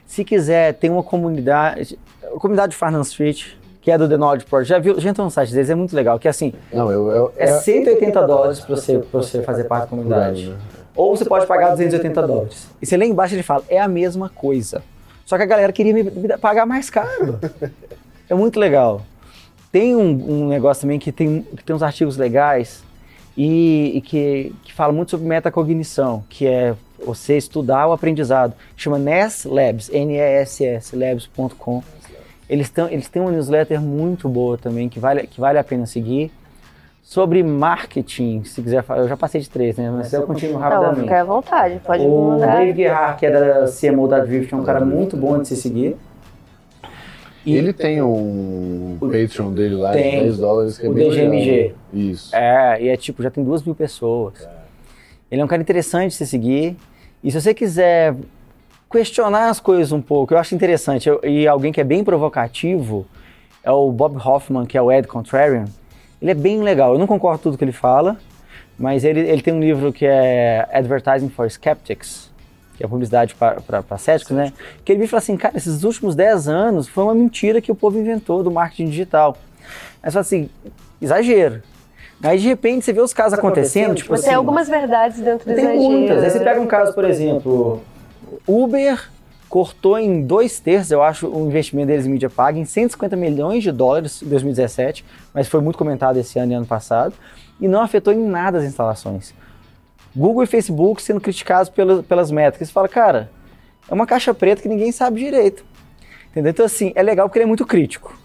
Se quiser, tem uma comunidade, a comunidade de Finance Street, que é do The Knowledge Project, já viu? Já entrou no site deles, é muito legal, que é assim, não, eu, eu, é cento e oitenta dólares para você, pra você fazer parte da comunidade. Ou você pode pagar duzentos e oitenta dólares. E você lá embaixo ele fala, é a mesma coisa. Só que a galera queria me, me pagar mais caro. É muito legal. Tem um, um negócio também que tem, que tem uns artigos legais e, e que, que fala muito sobre metacognição, que é você estudar o aprendizado. Chama Ness Labs, N E S S, labs ponto com. Eles, tão, eles têm uma newsletter muito boa também, que vale, que vale a pena seguir. Sobre marketing, se quiser falar, eu já passei de três, né? Mas eu continuo rapidamente. Não, fica à vontade, pode o mandar. O David Guerrard, que é da C M O da Vift, é um cara muito bom de se seguir. E ele tem um o, Patreon dele lá de dez dólares. Que é o D G M G. Isso. É, e é tipo, já tem duas mil pessoas. É. Ele é um cara interessante de se seguir. E se você quiser questionar as coisas um pouco, eu acho interessante. Eu, e alguém que é bem provocativo é o Bob Hoffman, que é o Ed Contrarian. Ele é bem legal, eu não concordo com tudo que ele fala, mas ele, ele tem um livro que é Advertising for Skeptics, que é publicidade para céticos, né? Que ele me fala assim, cara, esses últimos dez anos foi uma mentira que o povo inventou do marketing digital. Mas fala assim, exagero. Aí de repente você vê os casos acontecendo, tipo assim... Mas tem algumas verdades dentro do exagero. Tem muitas. Aí você pega um caso, por exemplo, Uber cortou em dois terços, eu acho, o investimento deles em mídia paga, em cento e cinquenta milhões de dólares em dois mil e dezessete, mas foi muito comentado esse ano e ano passado, e não afetou em nada as instalações. Google e Facebook sendo criticados pelas, pelas métricas. Você fala, cara, é uma caixa preta que ninguém sabe direito. Entendeu? Então, assim, é legal porque ele é muito crítico.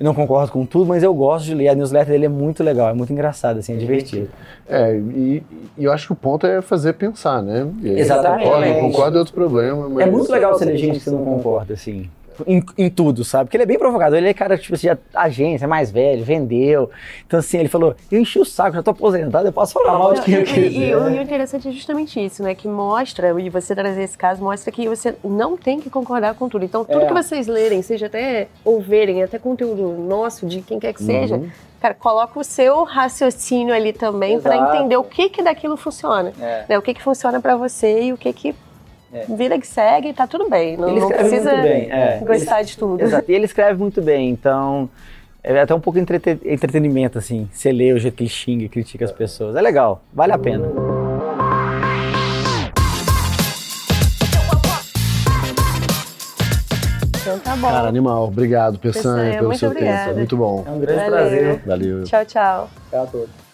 Eu não concordo com tudo, mas eu gosto de ler. A newsletter dele é muito legal, é muito engraçado, assim, é divertido. É, e, e eu acho que o ponto é fazer pensar, né? Aí, exatamente. Concordo, concordo é outro problema. Mas é muito legal você ler gente que você não concorda, assim, em, em tudo, sabe? Porque ele é bem provocador, ele é cara, tipo assim, agência, é mais velho, vendeu. Então, assim, ele falou, eu enchi o saco, já tô aposentado, eu posso falar mal de quem eu quiser. E, e o interessante é justamente isso, né? Que mostra, e você trazer esse caso, mostra que você não tem que concordar com tudo. Então, tudo é. que vocês lerem, seja até ouvirem, até conteúdo nosso, de quem quer que seja, uhum. Cara, coloca o seu raciocínio ali também para entender o que que daquilo funciona. É. Né? O que que funciona para você e o que que... É. Vida que segue, tá tudo bem. Não, ele não precisa é. gostar ele, de tudo. Exato. E ele escreve muito bem, então é até um pouco entrete, entretenimento, assim. Você lê o jeito que ele xinga e critica as pessoas. É legal, vale a pena. Então tá bom. Cara, animal. Obrigado, Peçanha, pelo seu tempo. Muito bom. É um grande Valeu. prazer. Valeu. Tchau, tchau. Tchau a todos.